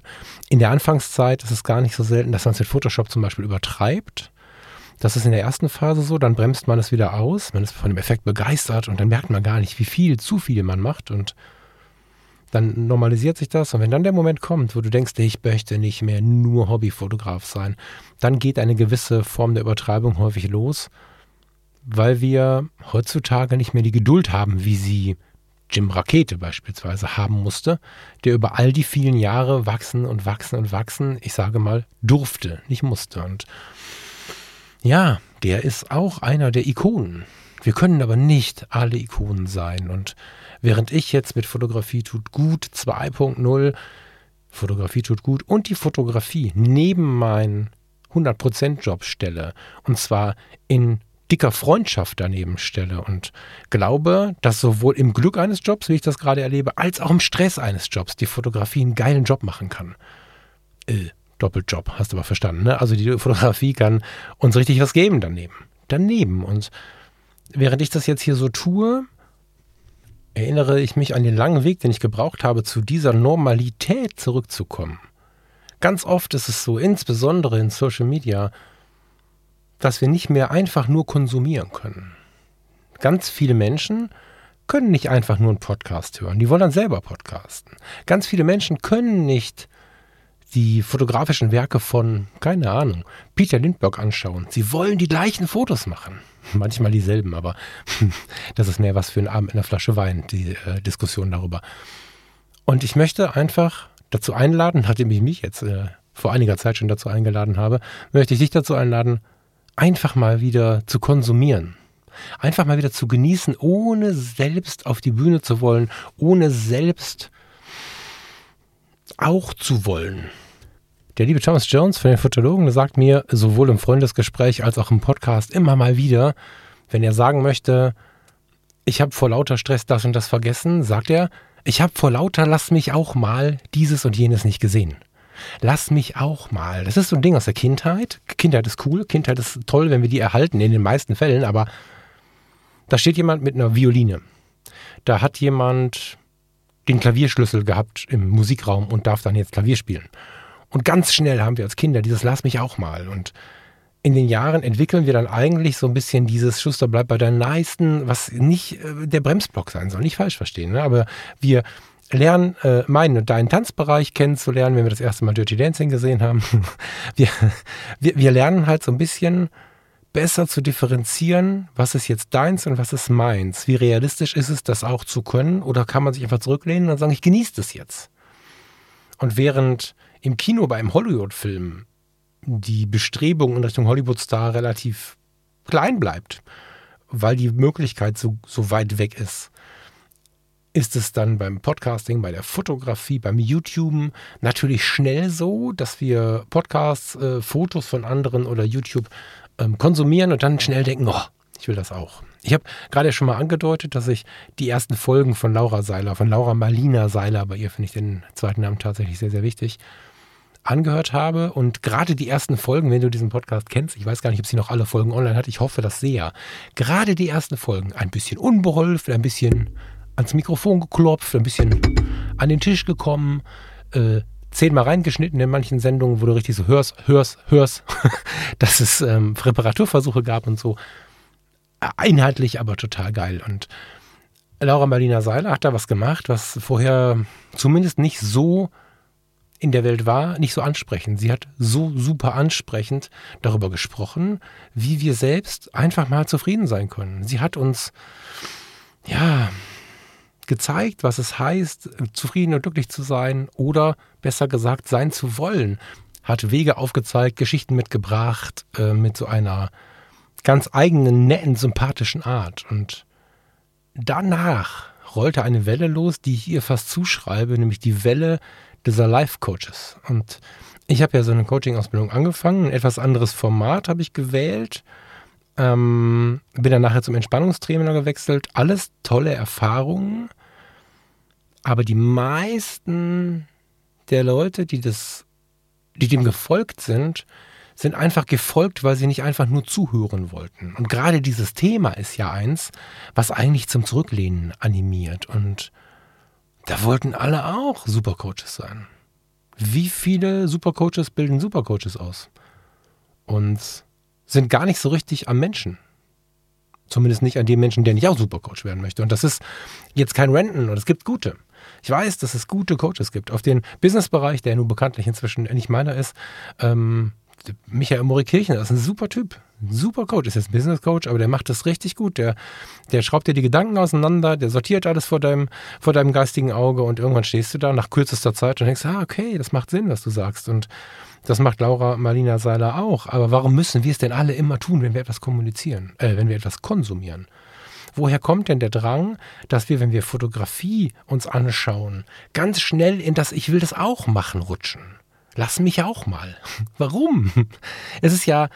In der Anfangszeit ist es gar nicht so selten, dass man es mit Photoshop zum Beispiel übertreibt. Das ist in der ersten Phase so, dann bremst man es wieder aus, man ist von dem Effekt begeistert und dann merkt man gar nicht, wie viel, zu viel man macht und dann normalisiert sich das und wenn dann der Moment kommt, wo du denkst, ich möchte nicht mehr nur Hobbyfotograf sein, dann geht eine gewisse Form der Übertreibung häufig los, weil wir heutzutage nicht mehr die Geduld haben, wie sie Jim Rakete beispielsweise haben musste, der über all die vielen Jahre wachsen und wachsen und wachsen, ich sage mal, durfte, nicht musste. Und ja, der ist auch einer der Ikonen. Wir können aber nicht alle Ikonen sein. Und während ich jetzt mit Fotografie tut gut zwei Punkt null, Fotografie tut gut und die Fotografie neben meinen hundert Prozent Job stelle und zwar in dicker Freundschaft daneben stelle und glaube, dass sowohl im Glück eines Jobs, wie ich das gerade erlebe, als auch im Stress eines Jobs die Fotografie einen geilen Job machen kann. Äh. Doppeljob, hast du aber verstanden, ne? Also die Fotografie kann uns richtig was geben daneben. Daneben. Und während ich das jetzt hier so tue, erinnere ich mich an den langen Weg, den ich gebraucht habe, zu dieser Normalität zurückzukommen. Ganz oft ist es so, insbesondere in Social Media, dass wir nicht mehr einfach nur konsumieren können. Ganz viele Menschen können nicht einfach nur einen Podcast hören. Die wollen dann selber podcasten. Ganz viele Menschen können nicht die fotografischen Werke von, keine Ahnung, Peter Lindbergh anschauen. Sie wollen die gleichen Fotos machen. Manchmal dieselben, aber das ist mehr was für einen Abend in einer Flasche Wein, die äh, Diskussion darüber. Und ich möchte einfach dazu einladen, nachdem ich mich jetzt äh, vor einiger Zeit schon dazu eingeladen habe, möchte ich dich dazu einladen, einfach mal wieder zu konsumieren. Einfach mal wieder zu genießen, ohne selbst auf die Bühne zu wollen, ohne selbst auch zu wollen. Der liebe Thomas Jones von den Photologen sagt mir sowohl im Freundesgespräch als auch im Podcast immer mal wieder, wenn er sagen möchte, ich habe vor lauter Stress das und das vergessen, sagt er, ich habe vor lauter, lass mich auch mal dieses und jenes nicht gesehen. Lass mich auch mal. Das ist so ein Ding aus der Kindheit. Kindheit ist cool, Kindheit ist toll, wenn wir die erhalten, in den meisten Fällen, aber da steht jemand mit einer Violine. Da hat jemand den Klavierschlüssel gehabt im Musikraum und darf dann jetzt Klavier spielen. Und ganz schnell haben wir als Kinder dieses Lass mich auch mal. Und in den Jahren entwickeln wir dann eigentlich so ein bisschen dieses Schuster, bleib bei deinen Leisten, was nicht äh, der Bremsblock sein soll, nicht falsch verstehen, ne? Aber wir lernen, äh, meinen und deinen Tanzbereich kennenzulernen, wenn wir das erste Mal Dirty Dancing gesehen haben. Wir, wir, wir lernen halt so ein bisschen besser zu differenzieren, was ist jetzt deins und was ist meins. Wie realistisch ist es, das auch zu können? Oder kann man sich einfach zurücklehnen und sagen, ich genieße das jetzt? Und während im Kino bei einem Hollywood-Film die Bestrebung in Richtung Hollywood-Star relativ klein bleibt, weil die Möglichkeit so, so weit weg ist, ist es dann beim Podcasting, bei der Fotografie, beim YouTube natürlich schnell so, dass wir Podcasts, äh, Fotos von anderen oder YouTube konsumieren und dann schnell denken, oh, ich will das auch. Ich habe gerade schon mal angedeutet, dass ich die ersten Folgen von Laura Seiler, von Laura Malina Seiler, bei ihr finde ich den zweiten Namen tatsächlich sehr, sehr wichtig, angehört habe. Und gerade die ersten Folgen, wenn du diesen Podcast kennst, ich weiß gar nicht, ob sie noch alle Folgen online hat, ich hoffe das sehr. Gerade die ersten Folgen, ein bisschen unbeholfen, ein bisschen ans Mikrofon geklopft, ein bisschen an den Tisch gekommen, äh, zehnmal reingeschnitten in manchen Sendungen, wo du richtig so hörst, hörst, hörst, dass es ähm, Reparaturversuche gab und so. Einheitlich, aber total geil. Und Laura Malina Seiler hat da was gemacht, was vorher zumindest nicht so in der Welt war, nicht so ansprechend. Sie hat so super ansprechend darüber gesprochen, wie wir selbst einfach mal zufrieden sein können. Sie hat uns, ja, gezeigt, was es heißt, zufrieden und glücklich zu sein oder besser gesagt, sein zu wollen. Hat Wege aufgezeigt, Geschichten mitgebracht, äh, mit so einer ganz eigenen, netten, sympathischen Art. Und danach rollte eine Welle los, die ich ihr fast zuschreibe, nämlich die Welle dieser Life-Coaches. Und ich habe ja so eine Coaching-Ausbildung angefangen, ein etwas anderes Format habe ich gewählt. Ähm, bin dann nachher zum Entspannungstrainer gewechselt. Alles tolle Erfahrungen. Aber die meisten der Leute, die, das, die dem gefolgt sind, sind einfach gefolgt, weil sie nicht einfach nur zuhören wollten. Und gerade dieses Thema ist ja eins, was eigentlich zum Zurücklehnen animiert. Und da wollten alle auch Supercoaches sein. Wie viele Supercoaches bilden Supercoaches aus? Und sind gar nicht so richtig am Menschen. Zumindest nicht an dem Menschen, der nicht auch Supercoach werden möchte. Und das ist jetzt kein Renten und es gibt gute. Ich weiß, dass es gute Coaches gibt. Auf den Businessbereich, der nun bekanntlich inzwischen nicht meiner ist, ähm, Michael Muri Kirchner ist ein super Typ. Super Coach, ist jetzt ein Business Coach, aber der macht das richtig gut. Der, der schraubt dir die Gedanken auseinander, der sortiert alles vor deinem, vor deinem geistigen Auge und irgendwann stehst du da nach kürzester Zeit und denkst, ah, okay, das macht Sinn, was du sagst. Und das macht Laura Malina Seiler auch. Aber warum müssen wir es denn alle immer tun, wenn wir etwas kommunizieren, äh, wenn wir etwas konsumieren? Woher kommt denn der Drang, dass wir, wenn wir Fotografie uns anschauen, ganz schnell in das Ich will das auch machen rutschen? Lass mich auch mal. Warum? Es ist ja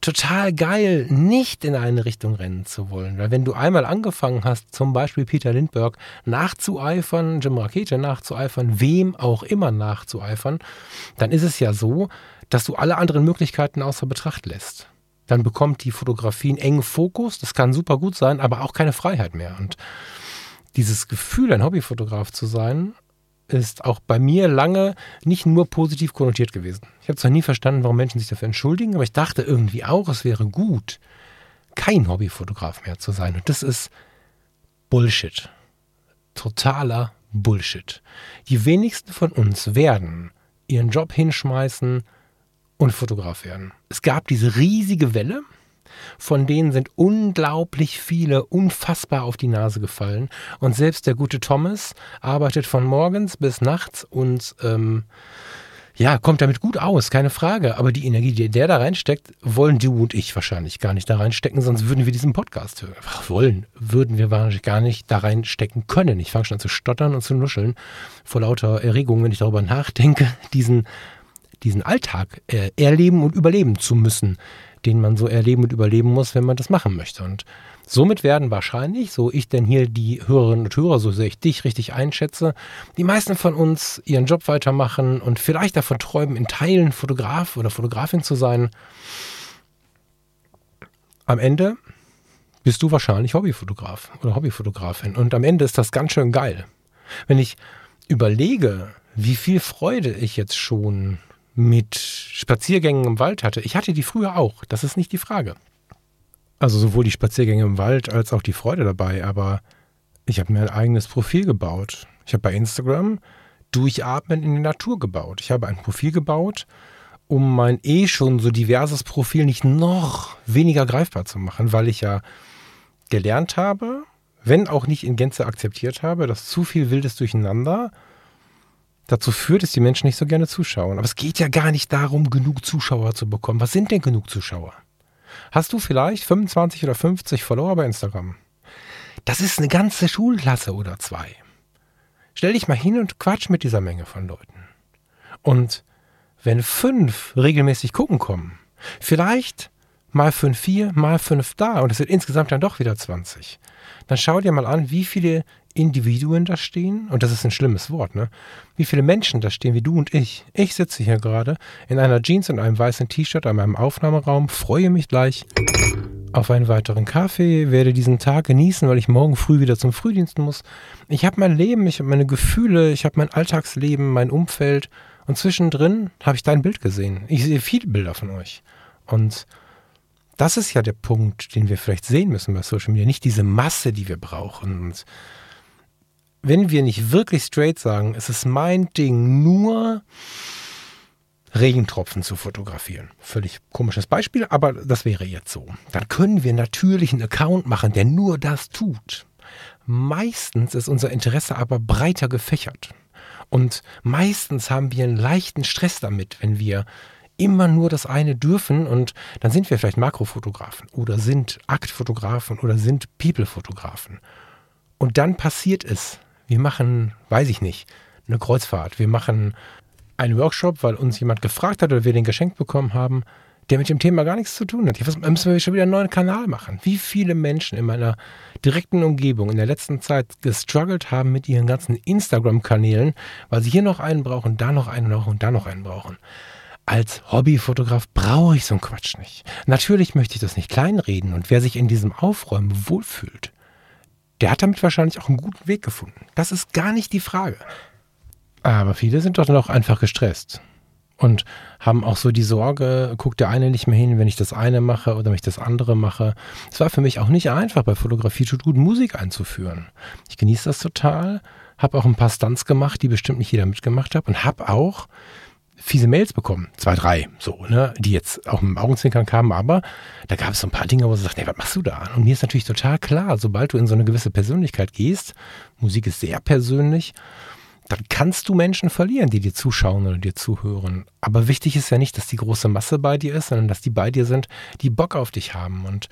total geil, nicht in eine Richtung rennen zu wollen. Weil wenn du einmal angefangen hast, zum Beispiel Peter Lindbergh nachzueifern, Jim Rakete nachzueifern, wem auch immer nachzueifern, dann ist es ja so, dass du alle anderen Möglichkeiten außer Betracht lässt. Dann bekommt die Fotografie einen engen Fokus, das kann super gut sein, aber auch keine Freiheit mehr. Und dieses Gefühl, ein Hobbyfotograf zu sein, ist auch bei mir lange nicht nur positiv konnotiert gewesen. Ich habe zwar nie verstanden, warum Menschen sich dafür entschuldigen, aber ich dachte irgendwie auch, es wäre gut, kein Hobbyfotograf mehr zu sein. Und das ist Bullshit. Totaler Bullshit. Die wenigsten von uns werden ihren Job hinschmeißen und Fotograf werden. Es gab diese riesige Welle, von denen sind unglaublich viele unfassbar auf die Nase gefallen. Und selbst der gute Thomas arbeitet von morgens bis nachts und ähm, ja, kommt damit gut aus, keine Frage. Aber die Energie, die der da reinsteckt, wollen du und ich wahrscheinlich gar nicht da reinstecken, sonst würden wir diesen Podcast hören. Ach, wollen, würden wir wahrscheinlich gar nicht da reinstecken können. Ich fange schon an zu stottern und zu nuscheln vor lauter Erregung, wenn ich darüber nachdenke, diesen, diesen Alltag äh, erleben und überleben zu müssen, den man so erleben und überleben muss, wenn man das machen möchte. Und somit werden wahrscheinlich, so ich denn hier die Hörerinnen und Hörer, so sehr ich dich richtig einschätze, die meisten von uns ihren Job weitermachen und vielleicht davon träumen, in Teilen Fotograf oder Fotografin zu sein. Am Ende bist du wahrscheinlich Hobbyfotograf oder Hobbyfotografin. Und am Ende ist das ganz schön geil. Wenn ich überlege, wie viel Freude ich jetzt schon mit Spaziergängen im Wald hatte. Ich hatte die früher auch, das ist nicht die Frage. Also sowohl die Spaziergänge im Wald als auch die Freude dabei, aber ich habe mir ein eigenes Profil gebaut. Ich habe bei Instagram Durchatmen in die Natur gebaut. Ich habe ein Profil gebaut, um mein eh schon so diverses Profil nicht noch weniger greifbar zu machen, weil ich ja gelernt habe, wenn auch nicht in Gänze akzeptiert habe, dass zu viel wildes Durcheinander dazu führt, dass die Menschen nicht so gerne zuschauen. Aber es geht ja gar nicht darum, genug Zuschauer zu bekommen. Was sind denn genug Zuschauer? Hast du vielleicht fünfundzwanzig oder fünfzig Follower bei Instagram? Das ist eine ganze Schulklasse oder zwei. Stell dich mal hin und quatsch mit dieser Menge von Leuten. Und wenn fünf regelmäßig gucken kommen, vielleicht mal fünf hier, mal fünf da und es sind insgesamt dann doch wieder zwanzig, dann schau dir mal an, wie viele Individuen da stehen, und das ist ein schlimmes Wort, ne? Wie viele Menschen da stehen, wie du und ich. Ich sitze hier gerade in einer Jeans und einem weißen T-Shirt an meinem Aufnahmeraum, freue mich gleich auf einen weiteren Kaffee, werde diesen Tag genießen, weil ich morgen früh wieder zum Frühdienst muss. Ich habe mein Leben, ich habe meine Gefühle, ich habe mein Alltagsleben, mein Umfeld, und zwischendrin habe ich dein Bild gesehen. Ich sehe viele Bilder von euch. Und das ist ja der Punkt, den wir vielleicht sehen müssen bei Social Media, nicht diese Masse, die wir brauchen. Und wenn wir nicht wirklich straight sagen, es ist mein Ding, nur Regentropfen zu fotografieren. Völlig komisches Beispiel, aber das wäre jetzt so. Dann können wir natürlich einen Account machen, der nur das tut. Meistens ist unser Interesse aber breiter gefächert. Und meistens haben wir einen leichten Stress damit, wenn wir immer nur das eine dürfen, und dann sind wir vielleicht Makrofotografen oder sind Aktfotografen oder sind Peoplefotografen. Und dann passiert es. Wir machen, weiß ich nicht, eine Kreuzfahrt. Wir machen einen Workshop, weil uns jemand gefragt hat oder wir den geschenkt bekommen haben, der mit dem Thema gar nichts zu tun hat. Jetzt müssen wir schon wieder einen neuen Kanal machen. Wie viele Menschen in meiner direkten Umgebung in der letzten Zeit gestruggelt haben mit ihren ganzen Instagram-Kanälen, weil sie hier noch einen brauchen, da noch einen brauchen und da noch einen brauchen. Als Hobbyfotograf brauche ich so einen Quatsch nicht. Natürlich möchte ich das nicht kleinreden, und wer sich in diesem Aufräumen wohlfühlt, der hat damit wahrscheinlich auch einen guten Weg gefunden. Das ist gar nicht die Frage. Aber viele sind doch dann auch einfach gestresst und haben auch so die Sorge, guckt der eine nicht mehr hin, wenn ich das eine mache oder wenn ich das andere mache. Es war für mich auch nicht einfach, bei Fotografie tut gut Musik einzuführen. Ich genieße das total, habe auch ein paar Stunts gemacht, die bestimmt nicht jeder mitgemacht hat, und habe auch fiese Mails bekommen, zwei, drei, so, ne, die jetzt auch mit dem Augenzwinkern kamen, aber da gab es so ein paar Dinge, wo sie sagten, nee, was machst du da? Und mir ist natürlich total klar, sobald du in so eine gewisse Persönlichkeit gehst, Musik ist sehr persönlich, dann kannst du Menschen verlieren, die dir zuschauen oder dir zuhören. Aber wichtig ist ja nicht, dass die große Masse bei dir ist, sondern dass die bei dir sind, die Bock auf dich haben. Und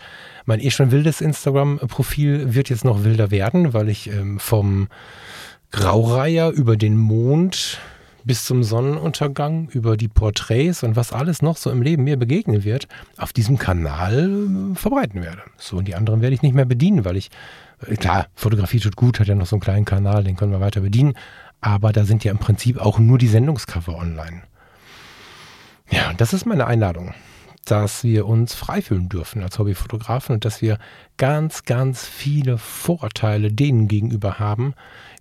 mein eh schon wildes Instagram-Profil wird jetzt noch wilder werden, weil ich ähm, vom Graureiher über den Mond bis zum Sonnenuntergang, über die Porträts und was alles noch so im Leben mir begegnen wird, auf diesem Kanal verbreiten werde. So, und die anderen werde ich nicht mehr bedienen, weil ich, klar, Fotografie tut gut, hat ja noch so einen kleinen Kanal, den können wir weiter bedienen, aber da sind ja im Prinzip auch nur die Sendungscover online. Ja, und das ist meine Einladung, dass wir uns frei fühlen dürfen als Hobbyfotografen und dass wir ganz, ganz viele Vorurteile denen gegenüber haben,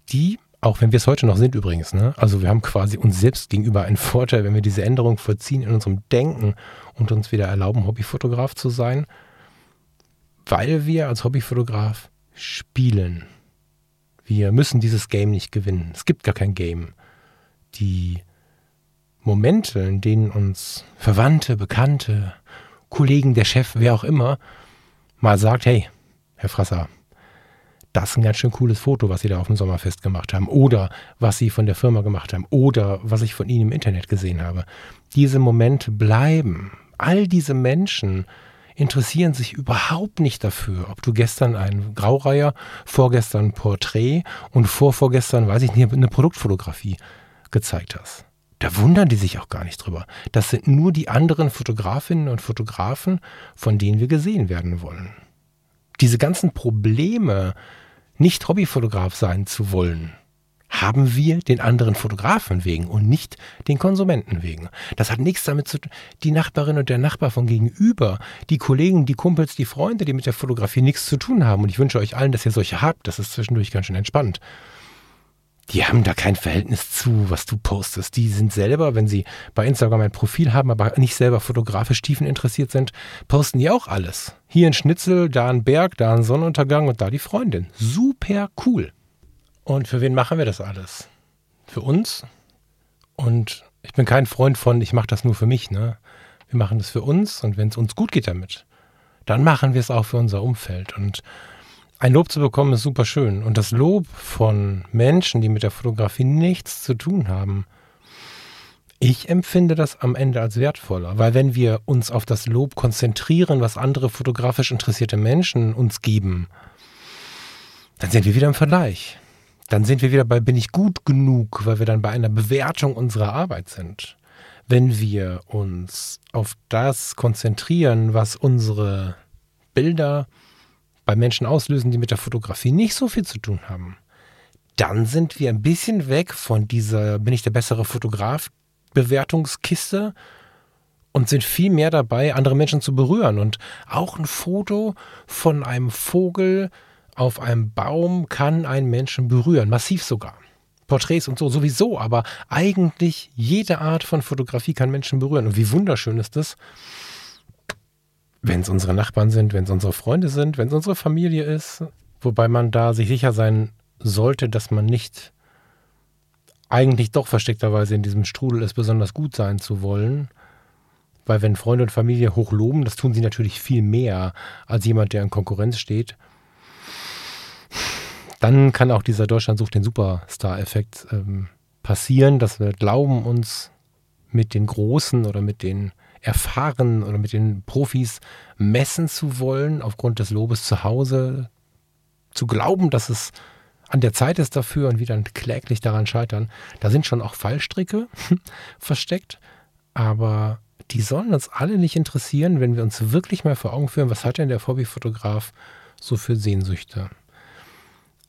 die, auch wenn wir es heute noch sind übrigens, ne? Also wir haben quasi uns selbst gegenüber einen Vorteil, wenn wir diese Änderung vollziehen in unserem Denken und uns wieder erlauben, Hobbyfotograf zu sein, weil wir als Hobbyfotograf spielen. Wir müssen dieses Game nicht gewinnen. Es gibt gar kein Game. Die Momente, in denen uns Verwandte, Bekannte, Kollegen, der Chef, wer auch immer, mal sagt, hey, Herr Frasser, das ist ein ganz schön cooles Foto, was Sie da auf dem Sommerfest gemacht haben oder was Sie von der Firma gemacht haben oder was ich von Ihnen im Internet gesehen habe. Diese Momente bleiben. All diese Menschen interessieren sich überhaupt nicht dafür, ob du gestern einen Graureiher, vorgestern ein Porträt und vorvorgestern, weiß ich nicht, eine Produktfotografie gezeigt hast. Da wundern die sich auch gar nicht drüber. Das sind nur die anderen Fotografinnen und Fotografen, von denen wir gesehen werden wollen. Diese ganzen Probleme, nicht Hobbyfotograf sein zu wollen, haben wir den anderen Fotografen wegen und nicht den Konsumenten wegen. Das hat nichts damit zu tun, die Nachbarin und der Nachbar von gegenüber, die Kollegen, die Kumpels, die Freunde, die mit der Fotografie nichts zu tun haben. Und ich wünsche euch allen, dass ihr solche habt. Das ist zwischendurch ganz schön entspannt. die haben da kein Verhältnis zu, was du postest. Die sind selber, wenn sie bei Instagram ein Profil haben, aber nicht selber fotografisch tiefen interessiert sind, posten die auch alles. Hier ein Schnitzel, da ein Berg, da ein Sonnenuntergang und da die Freundin. Super cool. Und für wen machen wir das alles? Für uns? Und ich bin kein Freund von, ich mache das nur für mich, ne? Wir machen das für uns und wenn es uns gut geht damit, dann machen wir es auch für unser Umfeld. Und ein Lob zu bekommen ist super schön. Und das Lob von Menschen, die mit der Fotografie nichts zu tun haben, ich empfinde das am Ende als wertvoller. Weil wenn wir uns auf das Lob konzentrieren, was andere fotografisch interessierte Menschen uns geben, dann sind wir wieder im Vergleich. Dann sind wir wieder bei, bin ich gut genug, weil wir dann bei einer Bewertung unserer Arbeit sind. Wenn wir uns auf das konzentrieren, was unsere Bilder bei Menschen auslösen, die mit der Fotografie nicht so viel zu tun haben, dann sind wir ein bisschen weg von dieser bin ich der bessere Fotograf-Bewertungskiste und sind viel mehr dabei, andere Menschen zu berühren. Und auch ein Foto von einem Vogel auf einem Baum kann einen Menschen berühren, massiv sogar. Porträts und so sowieso, aber eigentlich jede Art von Fotografie kann Menschen berühren. Und wie wunderschön ist das, wenn es unsere Nachbarn sind, wenn es unsere Freunde sind, wenn es unsere Familie ist. Wobei man da sich sicher sein sollte, dass man nicht eigentlich doch versteckterweise in diesem Strudel ist, besonders gut sein zu wollen. Weil wenn Freunde und Familie hochloben, das tun sie natürlich viel mehr als jemand, der in Konkurrenz steht. Dann kann auch dieser Deutschland sucht den Superstar-Effekt ähm, passieren, dass wir glauben, uns mit den Großen oder mit den Erfahrenen oder mit den Profis messen zu wollen, aufgrund des Lobes zu Hause, zu glauben, dass es an der Zeit ist dafür und wieder kläglich daran scheitern. Da sind schon auch Fallstricke versteckt, aber die sollen uns alle nicht interessieren, wenn wir uns wirklich mal vor Augen führen, was hat denn der Hobbyfotograf so für Sehnsüchte?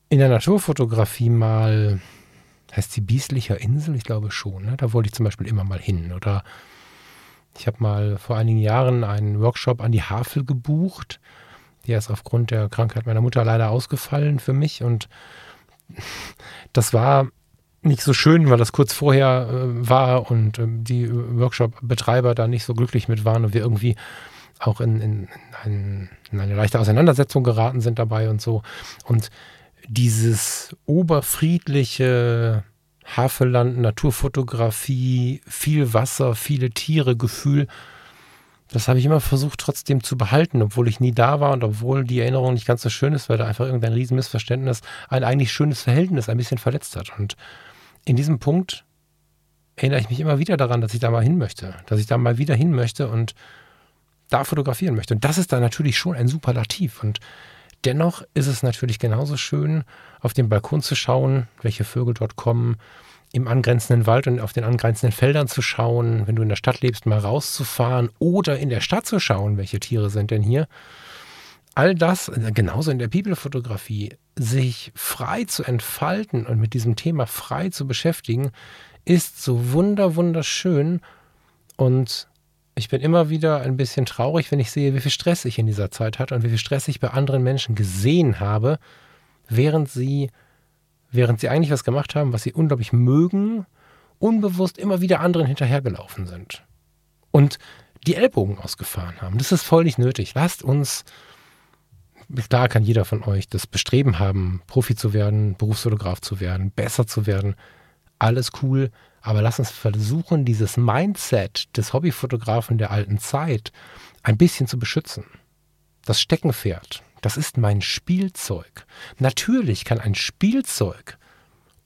In der Naturfotografie mal, heißt sie Bieslicher Insel? Ich glaube schon. Ne? Da wollte ich zum Beispiel immer mal hin. Oder ich habe mal vor einigen Jahren einen Workshop an die Havel gebucht. Der ist aufgrund der Krankheit meiner Mutter leider ausgefallen für mich. Und das war nicht so schön, weil das kurz vorher äh, war und äh, die Workshop-Betreiber da nicht so glücklich mit waren und wir irgendwie auch in, in, in, in eine leichte Auseinandersetzung geraten sind dabei und so. Und dieses oberfriedliche Havelland, Naturfotografie, viel Wasser, viele Tiere, Gefühl, das habe ich immer versucht trotzdem zu behalten, obwohl ich nie da war und obwohl die Erinnerung nicht ganz so schön ist, weil da einfach irgendein Riesenmissverständnis ein eigentlich schönes Verhältnis ein bisschen verletzt hat. Und in diesem Punkt erinnere ich mich immer wieder daran, dass ich da mal hin möchte, dass ich da mal wieder hin möchte und da fotografieren möchte. Und das ist dann natürlich schon ein Superlativ und dennoch ist es natürlich genauso schön, auf den Balkon zu schauen, welche Vögel dort kommen, im angrenzenden Wald und auf den angrenzenden Feldern zu schauen, wenn du in der Stadt lebst, mal rauszufahren oder in der Stadt zu schauen, welche Tiere sind denn hier. All das, genauso in der People-Fotografie, sich frei zu entfalten und mit diesem Thema frei zu beschäftigen, ist so wunder, wunderschön. Und ich bin immer wieder ein bisschen traurig, wenn ich sehe, wie viel Stress ich in dieser Zeit hatte und wie viel Stress ich bei anderen Menschen gesehen habe, während sie, während sie eigentlich was gemacht haben, was sie unglaublich mögen, unbewusst immer wieder anderen hinterhergelaufen sind und die Ellbogen ausgefahren haben. Das ist voll nicht nötig. Lasst uns, klar kann jeder von euch das Bestreben haben, Profi zu werden, Berufsfotograf zu werden, besser zu werden, alles cool. Aber lass uns versuchen, dieses Mindset des Hobbyfotografen der alten Zeit ein bisschen zu beschützen. Das Steckenpferd, das ist mein Spielzeug. Natürlich kann ein Spielzeug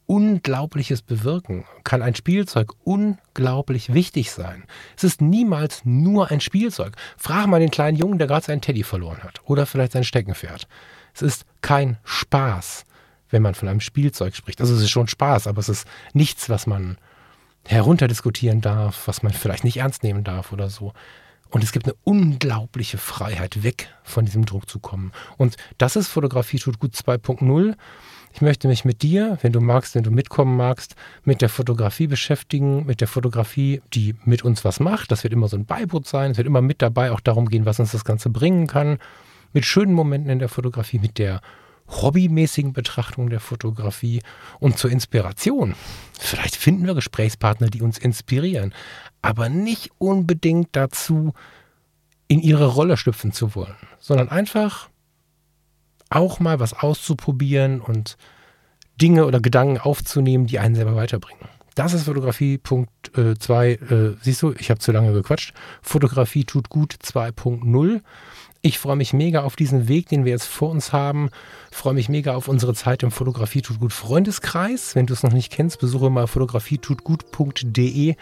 Unglaubliches bewirken, kann ein Spielzeug unglaublich wichtig sein. Es ist niemals nur ein Spielzeug. Frag mal den kleinen Jungen, der gerade seinen Teddy verloren hat oder vielleicht sein Steckenpferd. Es ist kein Spaß, wenn man von einem Spielzeug spricht. Also es ist schon Spaß, aber es ist nichts, was man herunterdiskutieren darf, was man vielleicht nicht ernst nehmen darf oder so. Und es gibt eine unglaubliche Freiheit, weg von diesem Druck zu kommen. Und das ist Fotografie tut gut zwei Punkt null. Ich möchte mich mit dir, wenn du magst, wenn du mitkommen magst, mit der Fotografie beschäftigen, mit der Fotografie, die mit uns was macht. Das wird immer so ein Beiboot sein. Es wird immer mit dabei auch darum gehen, was uns das Ganze bringen kann. Mit schönen Momenten in der Fotografie, mit der hobbymäßigen Betrachtung der Fotografie und zur Inspiration. Vielleicht finden wir Gesprächspartner, die uns inspirieren, aber nicht unbedingt dazu, in ihre Rolle schlüpfen zu wollen, sondern einfach auch mal was auszuprobieren und Dinge oder Gedanken aufzunehmen, die einen selber weiterbringen. Das ist Fotografie Punkt zwei, äh, siehst du, ich habe zu lange gequatscht, Fotografie tut gut zwei Punkt null. Ich freue mich mega auf diesen Weg, den wir jetzt vor uns haben. Ich freue mich mega auf unsere Zeit im Fotografie tut gut Freundeskreis. Wenn du es noch nicht kennst, besuche mal fotografietutgut punkt de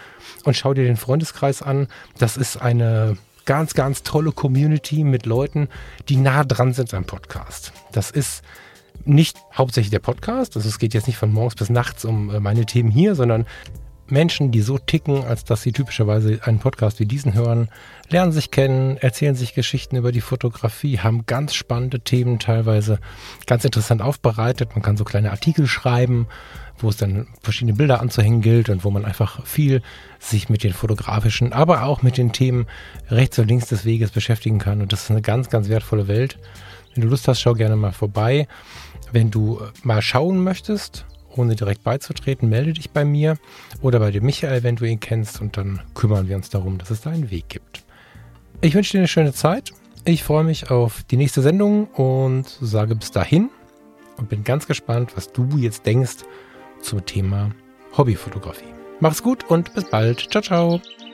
und schau dir den Freundeskreis an. Das ist eine ganz, ganz tolle Community mit Leuten, die nah dran sind am Podcast. Das ist nicht hauptsächlich der Podcast, also es geht jetzt nicht von morgens bis nachts um meine Themen hier, sondern Menschen, die so ticken, als dass sie typischerweise einen Podcast wie diesen hören, lernen sich kennen, erzählen sich Geschichten über die Fotografie, haben ganz spannende Themen teilweise, ganz interessant aufbereitet. Man kann so kleine Artikel schreiben, wo es dann verschiedene Bilder anzuhängen gilt und wo man einfach viel sich mit den fotografischen, aber auch mit den Themen rechts und links des Weges beschäftigen kann. Und das ist eine ganz, ganz wertvolle Welt. Wenn du Lust hast, schau gerne mal vorbei. Wenn du mal schauen möchtest, ohne direkt beizutreten, melde dich bei mir oder bei dem Michael, wenn du ihn kennst, und dann kümmern wir uns darum, dass es da einen Weg gibt. Ich wünsche dir eine schöne Zeit. Ich freue mich auf die nächste Sendung und sage bis dahin und bin ganz gespannt, was du jetzt denkst zum Thema Hobbyfotografie. Mach's gut und bis bald. Ciao, ciao.